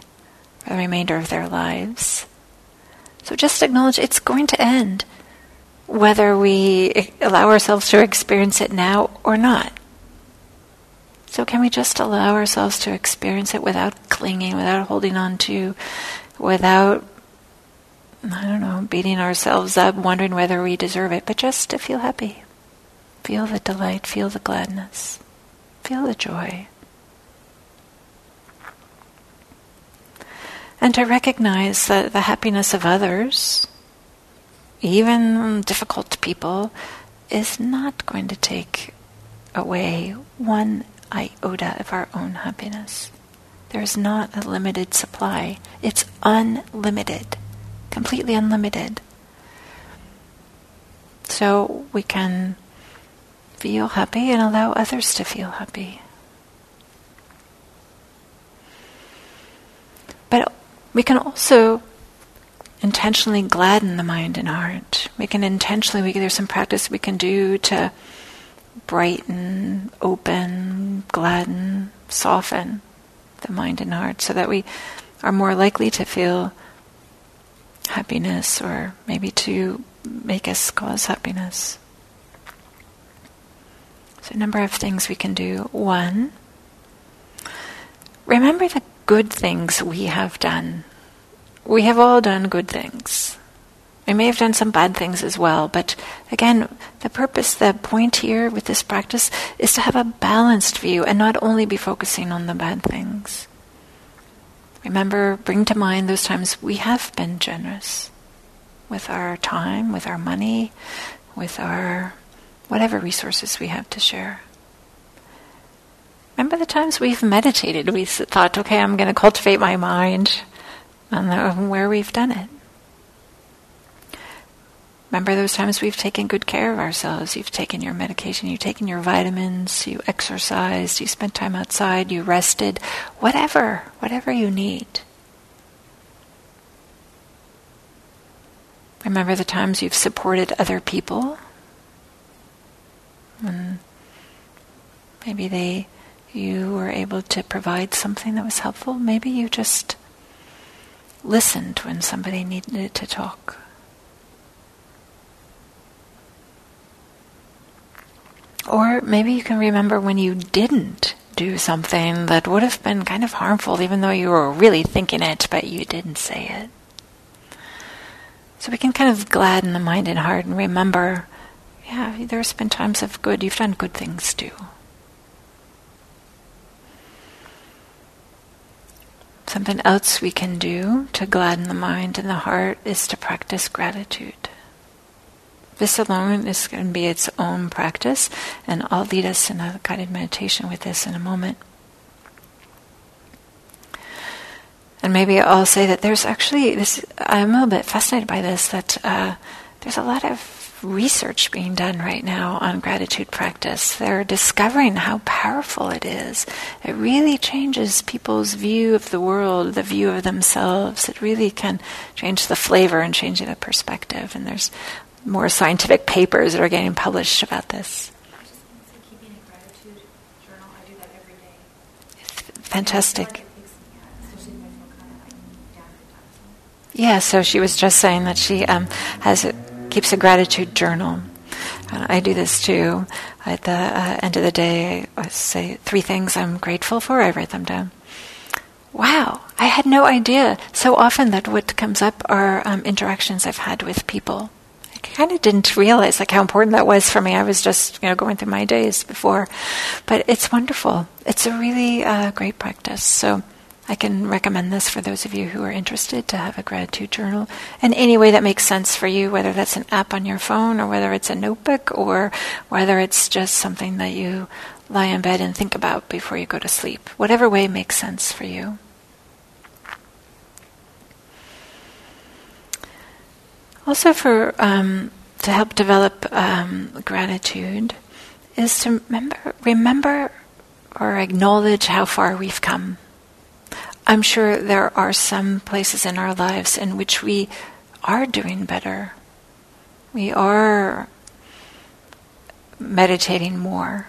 for the remainder of their lives. So just acknowledge it's going to end, whether we allow ourselves to experience it now or not. So can we just allow ourselves to experience it without clinging, without holding on to, without beating ourselves up, wondering whether we deserve it, but just to feel happy. Feel the delight, feel the gladness, feel the joy. And to recognize that the happiness of others, even difficult people, is not going to take away one iota of our own happiness. There is not a limited supply. It's unlimited, completely unlimited. So we can feel happy and allow others to feel happy. But we can also intentionally gladden the mind and heart. There's some practice we can do to brighten, open, gladden, soften the mind and heart so that we are more likely to feel happiness, or maybe to make us cause happiness. So a number of things we can do. 1, remember the good things we have done. We have all done good things. We may have done some bad things as well, but again, the point here with this practice is to have a balanced view and not only be focusing on the bad things. Remember, bring to mind those times we have been generous with our time, with our money, with our whatever resources we have to share. Remember the times we've meditated, we thought, okay, I'm going to cultivate my mind, and where we've done it. Remember those times we've taken good care of ourselves, you've taken your medication, you've taken your vitamins, you exercised, you spent time outside, you rested, whatever you need. Remember the times you've supported other people, and maybe you were able to provide something that was helpful. Maybe you just listened when somebody needed to talk. Or maybe you can remember when you didn't do something that would have been kind of harmful, even though you were really thinking it, but you didn't say it. So we can kind of gladden the mind and heart and remember, yeah, there's been times of good. You've done good things too. Something else we can do to gladden the mind and the heart is to practice gratitude. This alone is going to be its own practice, and I'll lead us in a guided meditation with this in a moment. And maybe I'll say that there's actually this. I'm a little bit fascinated by this. That there's a lot of research being done right now on gratitude practice. They're discovering how powerful it is. It really changes people's view of the world, the view of themselves. It really can change the flavor and change the perspective. And there's more scientific papers that are getting published about this. I was just going to say, keeping a gratitude Fantastic. Yeah, so she was just saying that she keeps a gratitude journal. I do this too. At the end of the day, I say 3 things I'm grateful for. I write them down. Wow, I had no idea. So often that what comes up are interactions I've had with people. I kind of didn't realize how important that was for me. I was just going through my days before. But it's wonderful. It's a really great practice. So I can recommend this for those of you who are interested to have a gratitude journal in any way that makes sense for you, whether that's an app on your phone or whether it's a notebook or whether it's just something that you lie in bed and think about before you go to sleep. Whatever way makes sense for you. Also for to help develop gratitude is to remember or acknowledge how far we've come. I'm sure there are some places in our lives in which we are doing better. We are meditating more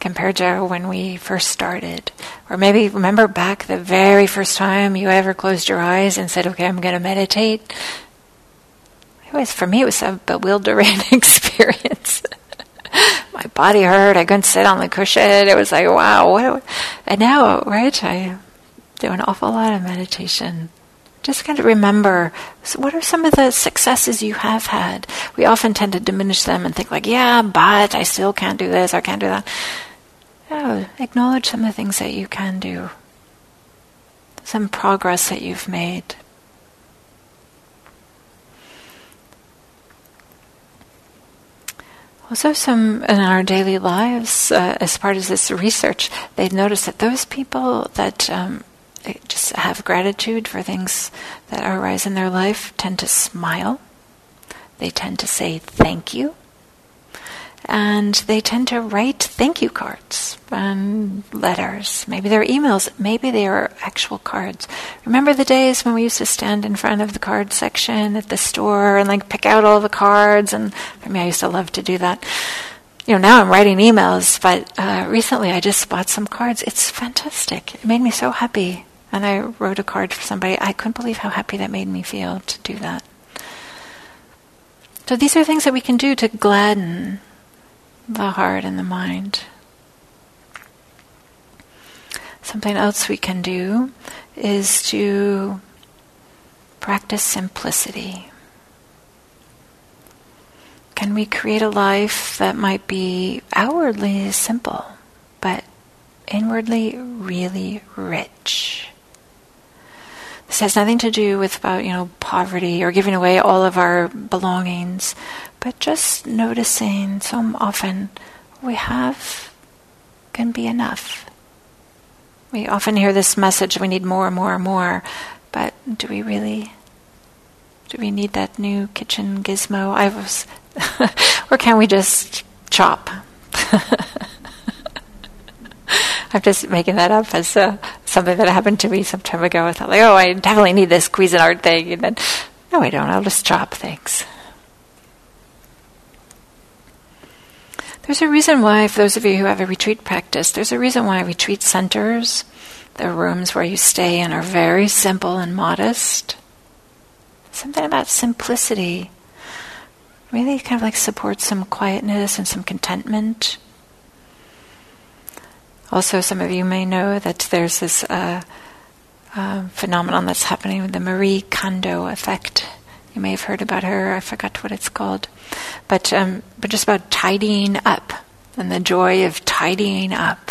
compared to when we first started. Or maybe remember back the very first time you ever closed your eyes and said, okay, I'm going to meditate. For me, it was a bewildering experience. My body hurt. I couldn't sit on the cushion. It was like, wow. And now, right, I do an awful lot of meditation. Just kind of remember, so what are some of the successes you have had? We often tend to diminish them and think like, yeah, but I still can't do this, I can't do that. Oh, acknowledge some of the things that you can do. Some progress that you've made. Also, some in our daily lives, as part of this research, they've noticed that those people that just have gratitude for things that arise in their life tend to smile, they tend to say thank you, and they tend to write thank you cards and letters. Maybe they're emails, maybe they are actual cards. Remember the days when we used to stand in front of the card section at the store and pick out all the cards? And for me, I used to love to do that. Now I'm writing emails, but recently I just bought some cards. It's fantastic. It made me so happy. And I wrote a card for somebody. I couldn't believe how happy that made me feel to do that. So these are things that we can do to gladden the heart and the mind. Something else we can do is to practice simplicity. Can we create a life that might be outwardly simple, but inwardly really rich? This has nothing to do with about poverty or giving away all of our belongings, but just noticing so often what we have can be enough. We often hear this message, we need more and more and more, but do we really? Do we need that new kitchen gizmo? Or can we just chop? I'm just making that up as something that happened to me some time ago. I thought, I definitely need this Cuisinart thing. And then, no, I don't. I'll just chop things. There's a reason why, for those of you who have a retreat practice, there's a reason why retreat centers, the rooms where you stay in, are very simple and modest. Something about simplicity really kind of supports some quietness and some contentment. Also, some of you may know that there's this phenomenon that's happening with the Marie Kondo effect. You may have heard about her. I forgot what it's called. But just about tidying up and the joy of tidying up,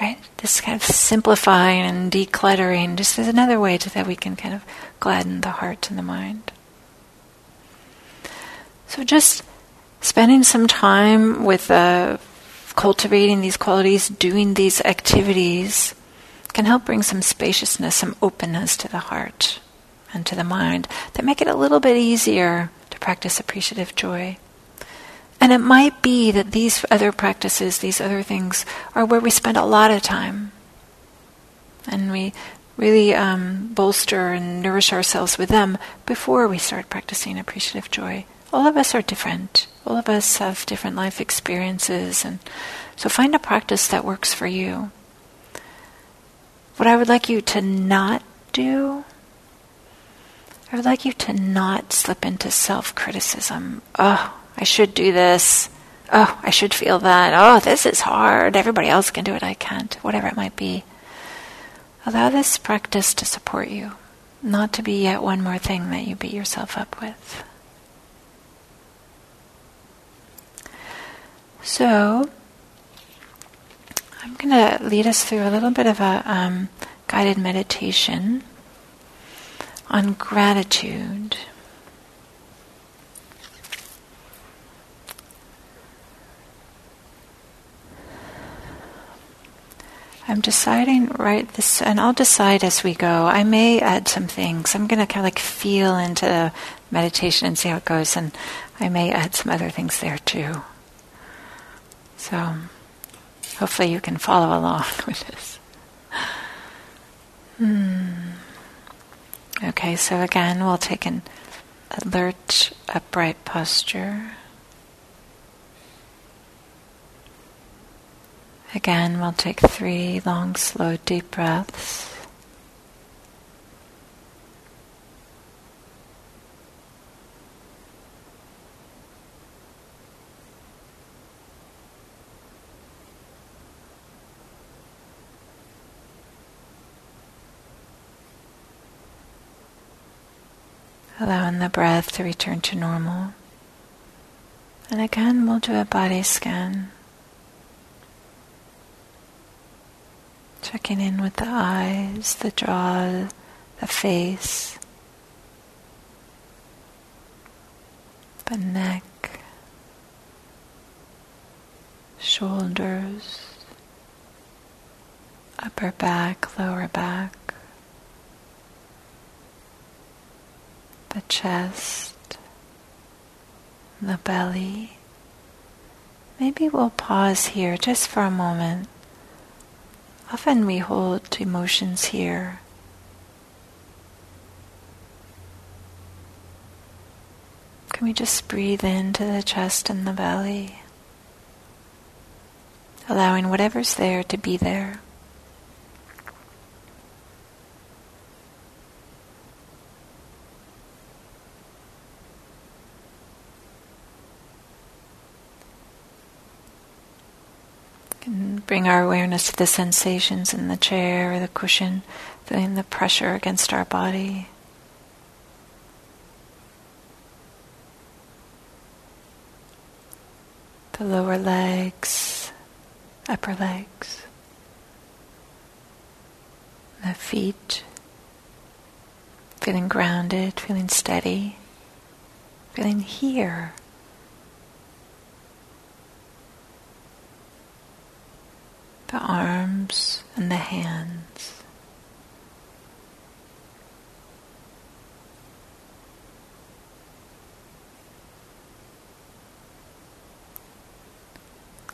right? This kind of simplifying and decluttering just is another way that we can kind of gladden the heart and the mind. So just spending some time with cultivating these qualities, doing these activities, can help bring some spaciousness, some openness to the heart and to the mind that make it a little bit easier to practice appreciative joy. And it might be that these other practices, these other things, are where we spend a lot of time. And we really bolster and nourish ourselves with them before we start practicing appreciative joy. All of us are different. All of us have different life experiences. And so find a practice that works for you. What I would like you to not do, I would like you to not slip into self-criticism. Oh, I should do this. Oh, I should feel that. Oh, this is hard. Everybody else can do it. I can't. Whatever it might be. Allow this practice to support you, not to be yet one more thing that you beat yourself up with. So, I'm going to lead us through a little bit of a guided meditation on gratitude. I'm deciding right this, and I'll decide as we go. I may add some things. I'm going to kind of like feel into the meditation and see how it goes, and I may add some other things there too. So hopefully you can follow along with this. Okay, so again, we'll take an alert, upright posture. Again, we'll take 3 long, slow, deep breaths. Allowing the breath to return to normal. And again, we'll do a body scan. Checking in with the eyes, the jaw, the face, the neck, shoulders, upper back, lower back, the chest, the belly. Maybe we'll pause here just for a moment. Often we hold emotions here. Can we just breathe into the chest and the belly, allowing whatever's there to be there? Bring our awareness to the sensations in the chair or the cushion, feeling the pressure against our body. The lower legs, upper legs, the feet, feeling grounded, feeling steady, feeling here. The arms and the hands.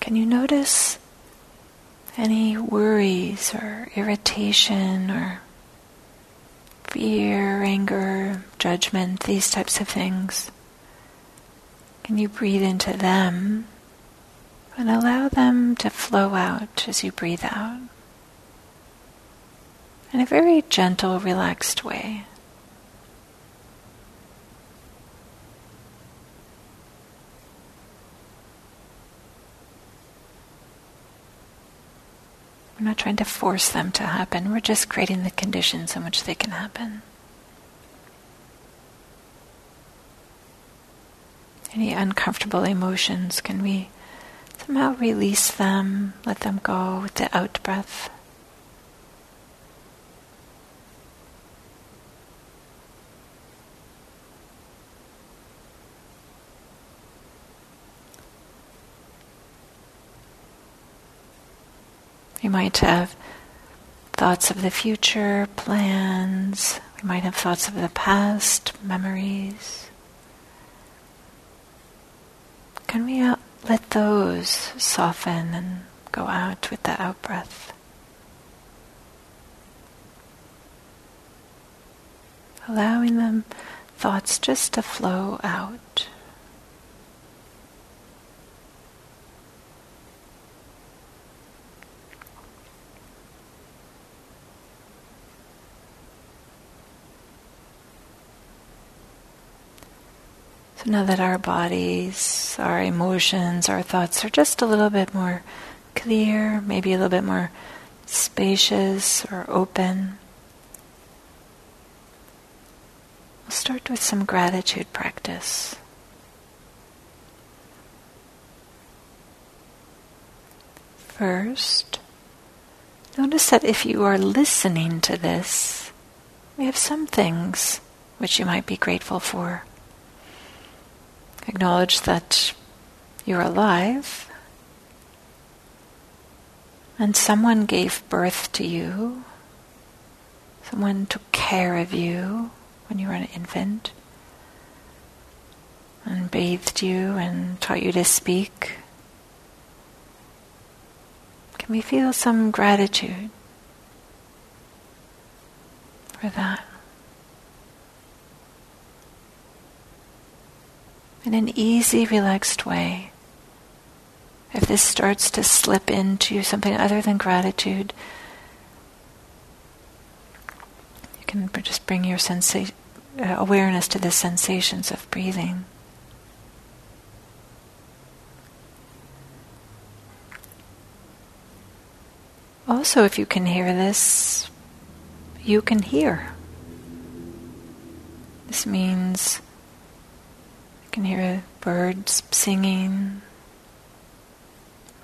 Can you notice any worries or irritation or fear, anger, judgment, these types of things? Can you breathe into them? And allow them to flow out as you breathe out in a very gentle, relaxed way. We're not trying to force them to happen. We're just creating the conditions in which they can happen. Any uncomfortable emotions, can we somehow release them, let them go with the out-breath. We might have thoughts of the future, plans. We might have thoughts of the past, memories. Can we let those soften and go out with the out-breath. Allowing them thoughts just to flow out. So now that our bodies, our emotions, our thoughts are just a little bit more clear, maybe a little bit more spacious or open, we'll start with some gratitude practice. First, notice that if you are listening to this, we have some things which you might be grateful for. Acknowledge that you're alive and someone gave birth to you, someone took care of you when you were an infant and bathed you and taught you to speak. Can we feel some gratitude for that? In an easy, relaxed way, if this starts to slip into something other than gratitude, you can just bring your awareness to the sensations of breathing. Also, if you can hear this, you can hear. This means you can hear birds singing,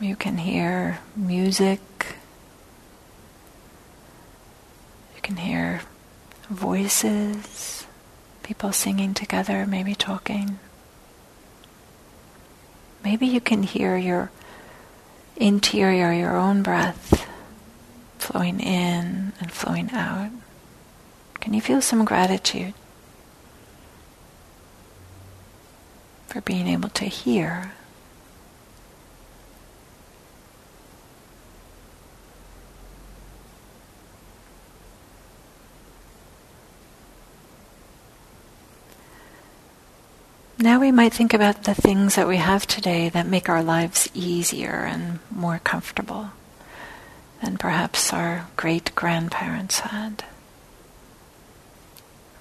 you can hear music, you can hear voices, people singing together, maybe talking. Maybe you can hear your interior, your own breath, flowing in and flowing out. Can you feel some gratitude for being able to hear? Now we might think about the things that we have today that make our lives easier and more comfortable than perhaps our great-grandparents had.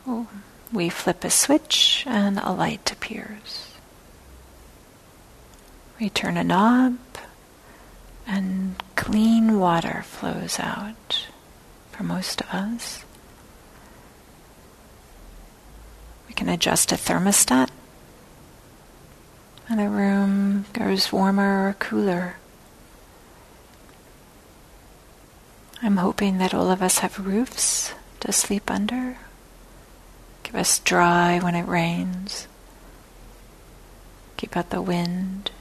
Oh, we flip a switch and a light appears. We turn a knob and clean water flows out for most of us. We can adjust a thermostat and the room goes warmer or cooler. I'm hoping that all of us have roofs to sleep under, keep us dry when it rains, keep out the wind.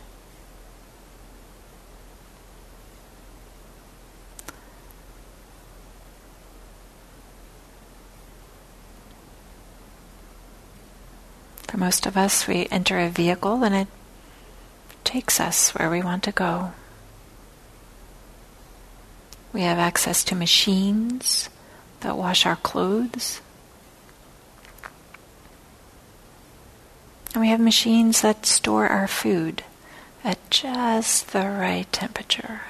For most of us, we enter a vehicle and it takes us where we want to go. We have access to machines that wash our clothes. And we have machines that store our food at just the right temperature.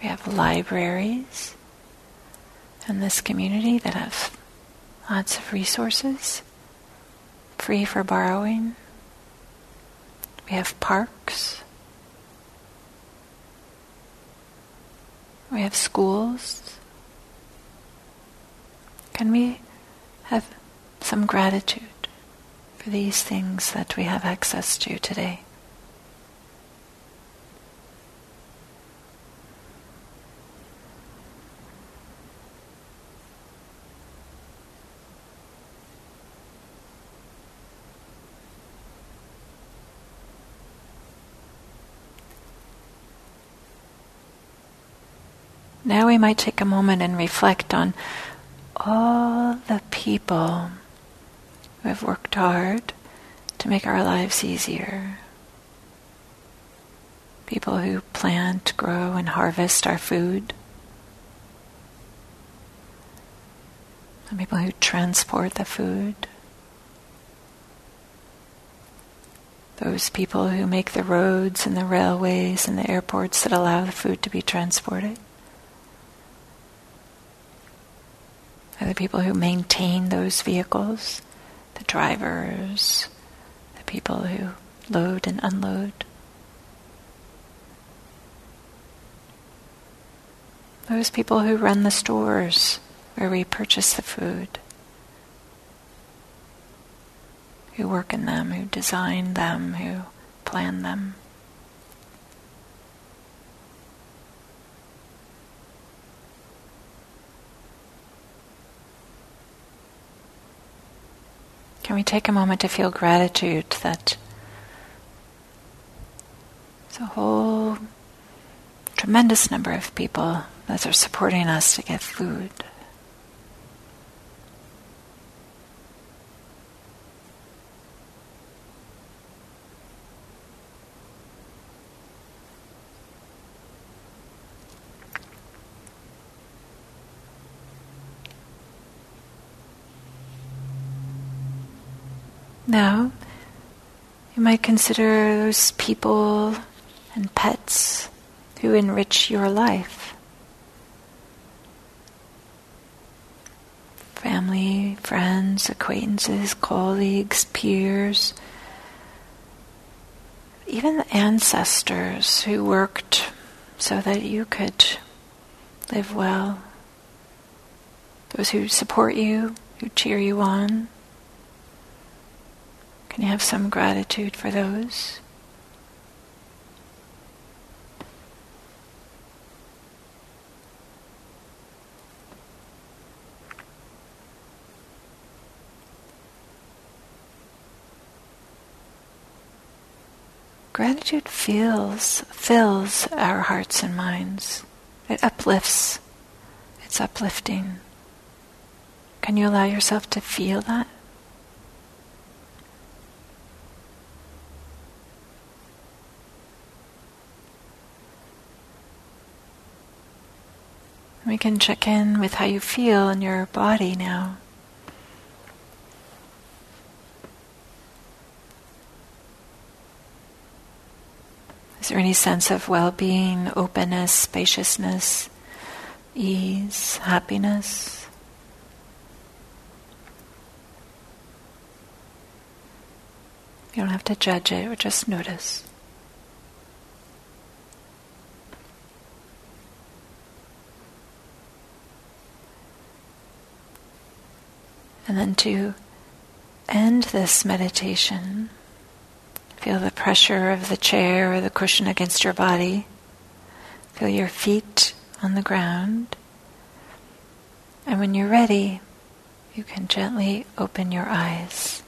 We have libraries in this community that have lots of resources, free for borrowing. We have parks. We have schools. Can we have some gratitude for these things that we have access to today? Now we might take a moment and reflect on all the people who have worked hard to make our lives easier. People who plant, grow, and harvest our food. And people who transport the food. Those people who make the roads and the railways and the airports that allow the food to be transported. They're the people who maintain those vehicles, the drivers, the people who load and unload. Those people who run the stores where we purchase the food, who work in them, who design them, who plan them. Can we take a moment to feel gratitude that there's a whole tremendous number of people that are supporting us to get food? Now, you might consider those people and pets who enrich your life. Family, friends, acquaintances, colleagues, peers, even the ancestors who worked so that you could live well. Those who support you, who cheer you on. Can you have some gratitude for those? Gratitude fills our hearts and minds. It uplifts. It's uplifting. Can you allow yourself to feel that? We can check in with how you feel in your body now. Is there any sense of well-being, openness, spaciousness, ease, happiness? You don't have to judge it, or just notice. And then to end this meditation, feel the pressure of the chair or the cushion against your body. Feel your feet on the ground. And when you're ready, you can gently open your eyes.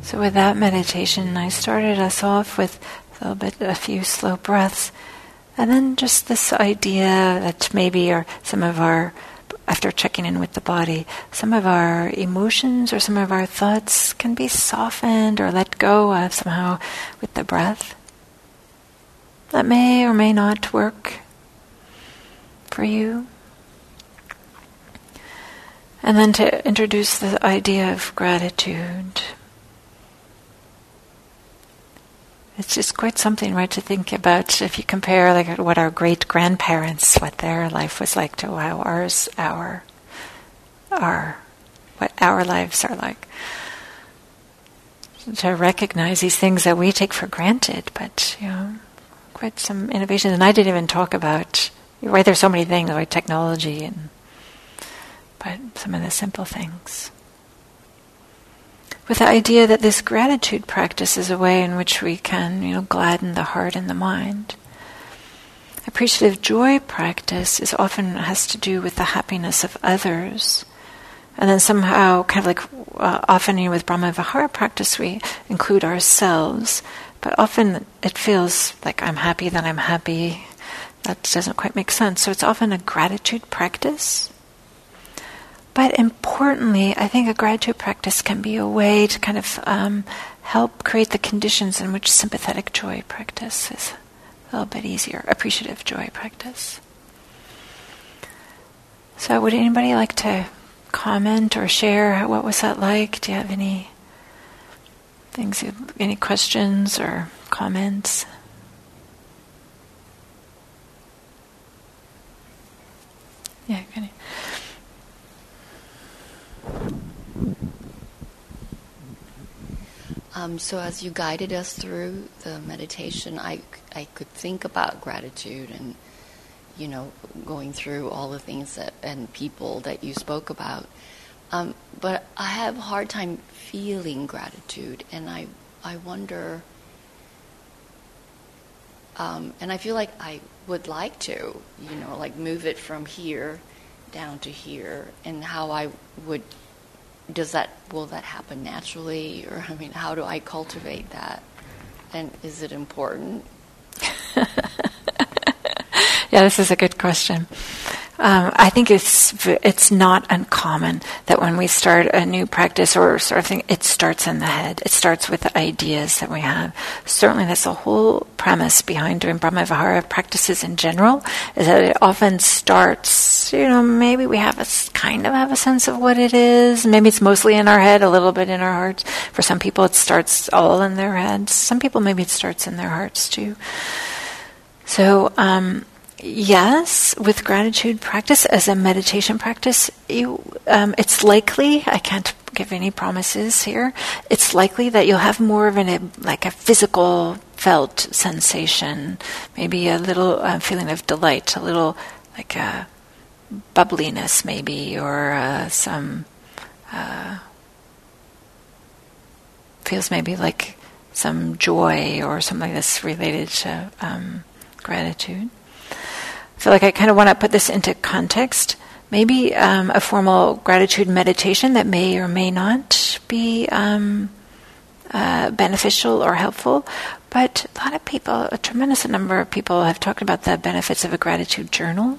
So with that meditation, I started us off with a few slow breaths, and then just this idea that maybe after checking in with the body, some of our emotions or some of our thoughts can be softened or let go of somehow with the breath. That may or may not work for you. And then to introduce the idea of gratitude. It's just quite something, right, to think about if you compare like what our great-grandparents, what their life was like to how ours, what our lives are like. To recognize these things that we take for granted, but, you know, quite some innovations. And I didn't even talk about, you're right, there's so many things, like technology, but some of the simple things. With the idea that this gratitude practice is a way in which we can, gladden the heart and the mind. Appreciative joy practice is often has to do with the happiness of others. And then somehow, often with Brahmavihara practice, we include ourselves. But often it feels like I'm happy, then I'm happy. That doesn't quite make sense. So it's often a gratitude practice. But importantly, I think a gratitude practice can be a way to kind of help create the conditions in which sympathetic joy practice is a little bit easier, appreciative joy practice. So would anybody like to comment or share? What was that like? Do you have any things, any questions or comments? Yeah, kind of. So as you guided us through the meditation, I could think about gratitude and, you know, going through all the things that, and people that you spoke about. But I have a hard time feeling gratitude, and I wonder, and I feel like I would like to, you know, like move it from here down to here, and how I would, will that happen naturally? Or, I mean, how do I cultivate that? And is it important? Yeah, this is a good question. I think it's not uncommon that when we start a new practice or sort of thing, it starts in the head. It starts with the ideas that we have. Certainly that's the whole premise behind doing Brahmavihara practices in general, is that it often starts, you know, maybe we have kind of have a sense of what it is. Maybe it's mostly in our head, a little bit in our hearts. For some people it starts all in their heads. Some people maybe it starts in their hearts too. So, yes, with gratitude practice as a meditation practice, it's likely, I can't give any promises here, it's likely that you'll have more of a physical felt sensation, maybe a little feeling of delight, a little like a bubbliness maybe, or feels maybe like some joy or something that's related to gratitude. So I kind of want to put this into context. Maybe a formal gratitude meditation that may or may not be beneficial or helpful. But a tremendous number of people have talked about the benefits of a gratitude journal.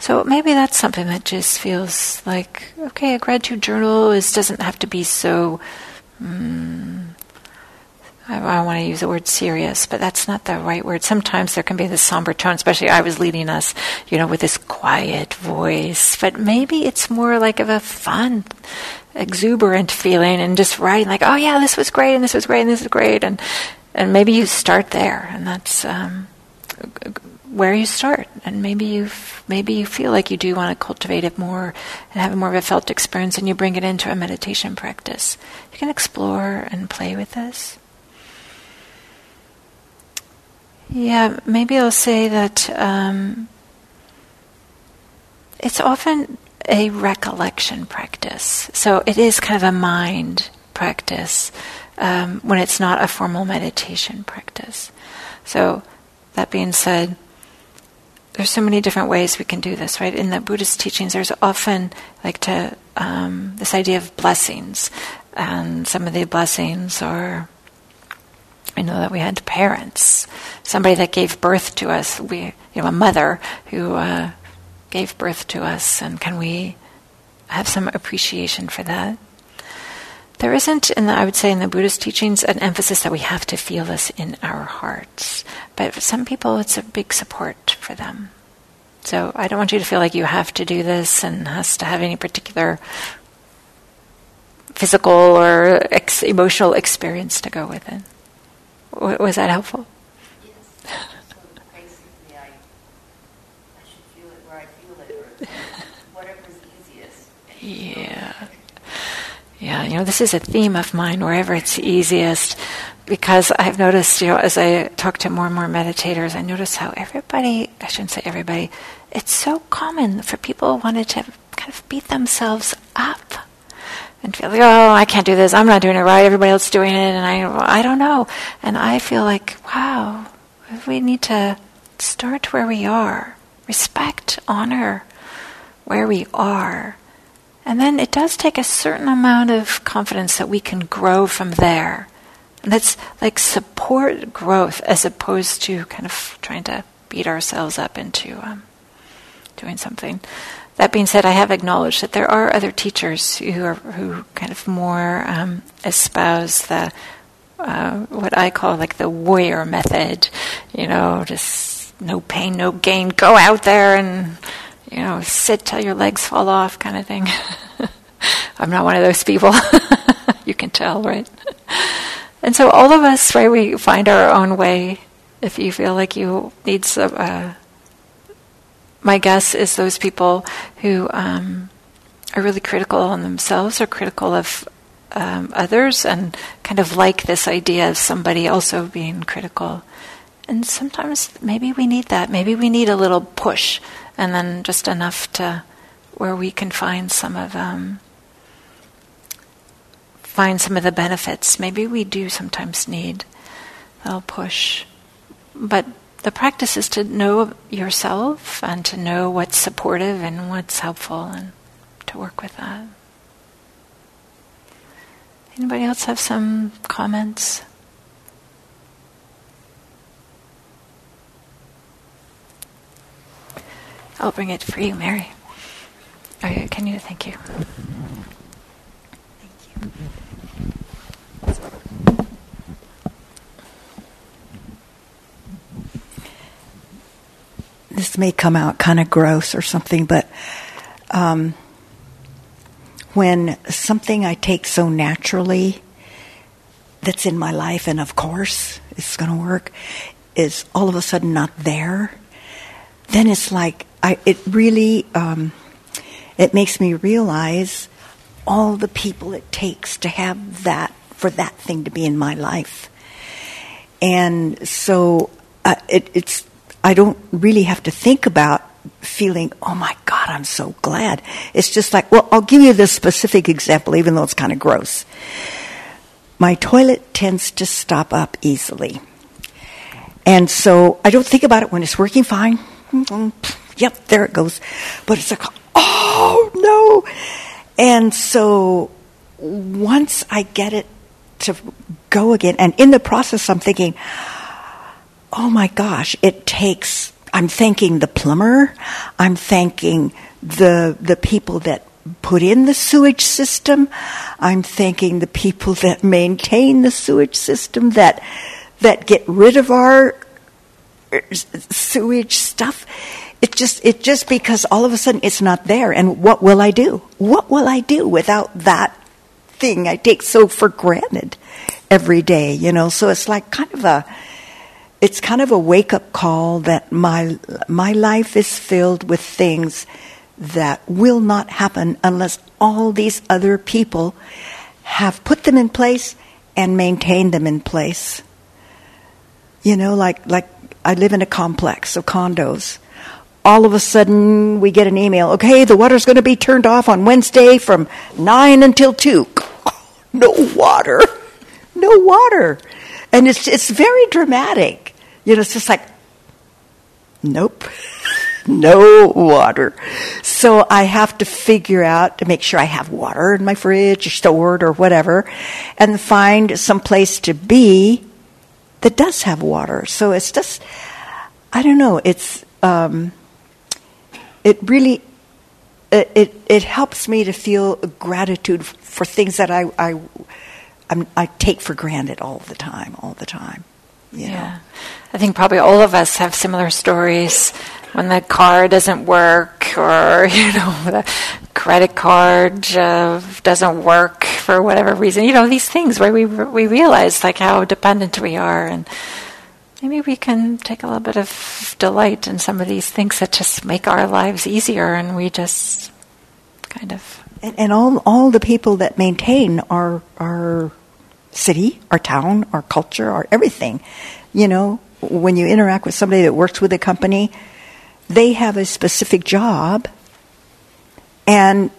So maybe that's something that just feels like, okay, a gratitude journal doesn't have to be so... I don't want to use the word serious, but that's not the right word. Sometimes there can be this somber tone, especially I was leading us, you know, with this quiet voice. But maybe it's more like of a fun, exuberant feeling, and just writing like, oh yeah, this was great, and this was great, and this is great. And maybe you start there, and that's where you start. And maybe you feel like you do want to cultivate it more and have more of a felt experience, and you bring it into a meditation practice. You can explore and play with this. Yeah, maybe I'll say that it's often a recollection practice. So it is kind of a mind practice when it's not a formal meditation practice. So that being said, there's so many different ways we can do this, right? In the Buddhist teachings, there's often this idea of blessings. And some of the blessings are... I know that we had parents, somebody that gave birth to us. A mother who gave birth to us, and can we have some appreciation for that? There isn't, I would say in the Buddhist teachings, an emphasis that we have to feel this in our hearts. But for some people, it's a big support for them. So I don't want you to feel like you have to do this and has to have any particular physical or emotional experience to go with it. Was that helpful? Yes. So basically, I should feel it where I feel it, or whatever's easiest. Yeah. Yeah, you know, this is a theme of mine, wherever it's easiest, because I've noticed, you know, as I talk to more and more meditators, I notice how I shouldn't say everybody, it's so common for people wanted to kind of beat themselves up. And feel like, oh, I can't do this, I'm not doing it right, everybody else is doing it, and I don't know. And I feel like, wow, we need to start where we are. Respect, honor where we are. And then it does take a certain amount of confidence that we can grow from there. And that's like support growth as opposed to kind of trying to beat ourselves up into doing something. That being said, I have acknowledged that there are other teachers who kind of more espouse the what I call like the warrior method, you know, just no pain, no gain, go out there and, you know, sit till your legs fall off kind of thing. I'm not one of those people. You can tell, right? And so all of us, right, we find our own way. If you feel like you need some, my guess is those people who are really critical on themselves or critical of others and kind of like this idea of somebody also being critical. And sometimes maybe we need that. Maybe we need a little push and then just enough to where we can find some of the benefits. Maybe we do sometimes need a little push. But the practice is to know yourself and to know what's supportive and what's helpful and to work with that. Anybody else have some comments? I'll bring it for you, Mary. Okay, can you? Thank you. Thank you. This may come out kind of gross or something, but when something I take so naturally that's in my life, and of course it's going to work, is all of a sudden not there, then it's like it makes me realize all the people it takes to have that, for that thing to be in my life. And so it's I don't really have to think about feeling, oh my God, I'm so glad. It's just like, well, I'll give you this specific example, even though it's kind of gross. My toilet tends to stop up easily. And so I don't think about it when it's working fine. Yep, there it goes. But it's like, oh no. And so once I get it to go again, and in the process I'm thinking, oh my gosh, it takes, I'm thanking the plumber, I'm thanking the people that put in the sewage system, I'm thanking the people that maintain the sewage system, that get rid of our sewage stuff. It just because all of a sudden it's not there, and what will I do? What will I do without that thing I take so for granted every day, you know? So it's like kind of a wake-up call that my life is filled with things that will not happen unless all these other people have put them in place and maintained them in place. You know, like I live in a complex of condos. All of a sudden, we get an email, okay, the water's going to be turned off on Wednesday from 9 until 2. No water. No water. And it's very dramatic. You know, it's just like, nope, no water. So I have to figure out to make sure I have water in my fridge or stored or whatever, and find some place to be that does have water. So it's just, I don't know, it's, it really helps me to feel gratitude for things that I take for granted all the time. You know? I think probably all of us have similar stories when the car doesn't work, or, you know, the credit card doesn't work for whatever reason. You know, these things where we realize like how dependent we are, and maybe we can take a little bit of delight in some of these things that just make our lives easier, and we just kind of... And all the people that maintain our city, our town, our culture, our everything. You know, when you interact with somebody that works with a company, they have a specific job, and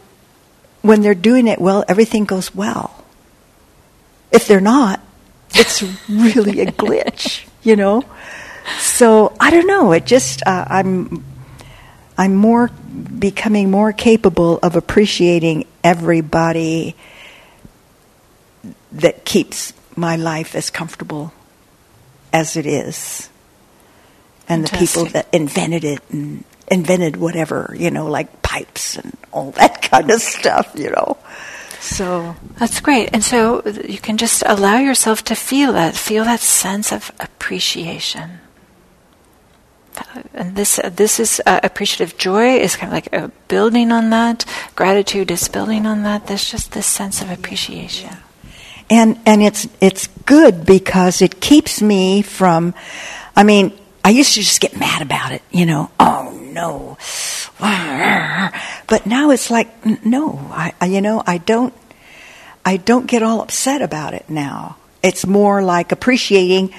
when they're doing it well, everything goes well. If they're not, it's really a glitch, you know? So, I don't know, it just, I'm more becoming more capable of appreciating everybody that keeps my life as comfortable as it is, and the people that invented it and invented whatever, you know, like pipes and all that kind of stuff, you know. So that's great. And so you can just allow yourself to feel that sense of appreciation. And this is appreciative joy is kind of like a building on that. Gratitude is building on that. There's just this sense of appreciation. Yeah. And it's good because it keeps me from, I mean, I used to just get mad about it, you know. Oh no. But now it's like, no, I don't get all upset about it now. It's more like appreciating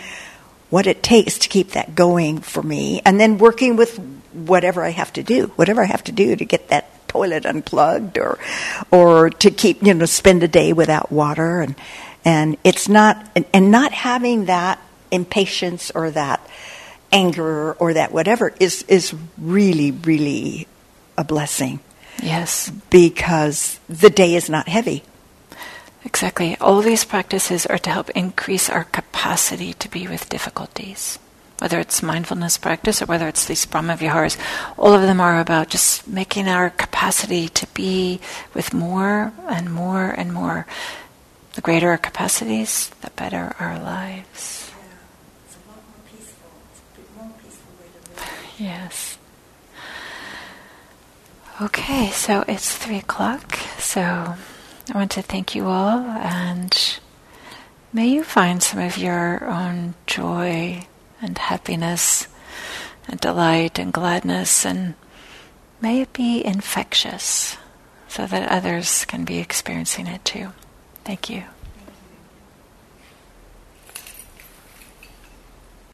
what it takes to keep that going for me, and then working with whatever I have to do to get that toilet unplugged, or to keep, you know, spend a day without water, and it's not, and not having that impatience or that anger or that whatever is really, really a blessing. Yes, because the day is not heavy. Exactly. All these practices are to help increase our capacity to be with difficulties. Whether it's mindfulness practice or whether it's these Brahmaviharas, all of them are about just making our capacity to be with more and more and more. The greater our capacities, the better our lives. Yeah. It's a lot more peaceful. It's a bit more peaceful way to live. Yes. Okay, so it's 3:00. So I want to thank you all, and may you find some of your own joy and happiness and delight and gladness, and may it be infectious so that others can be experiencing it too. Thank you.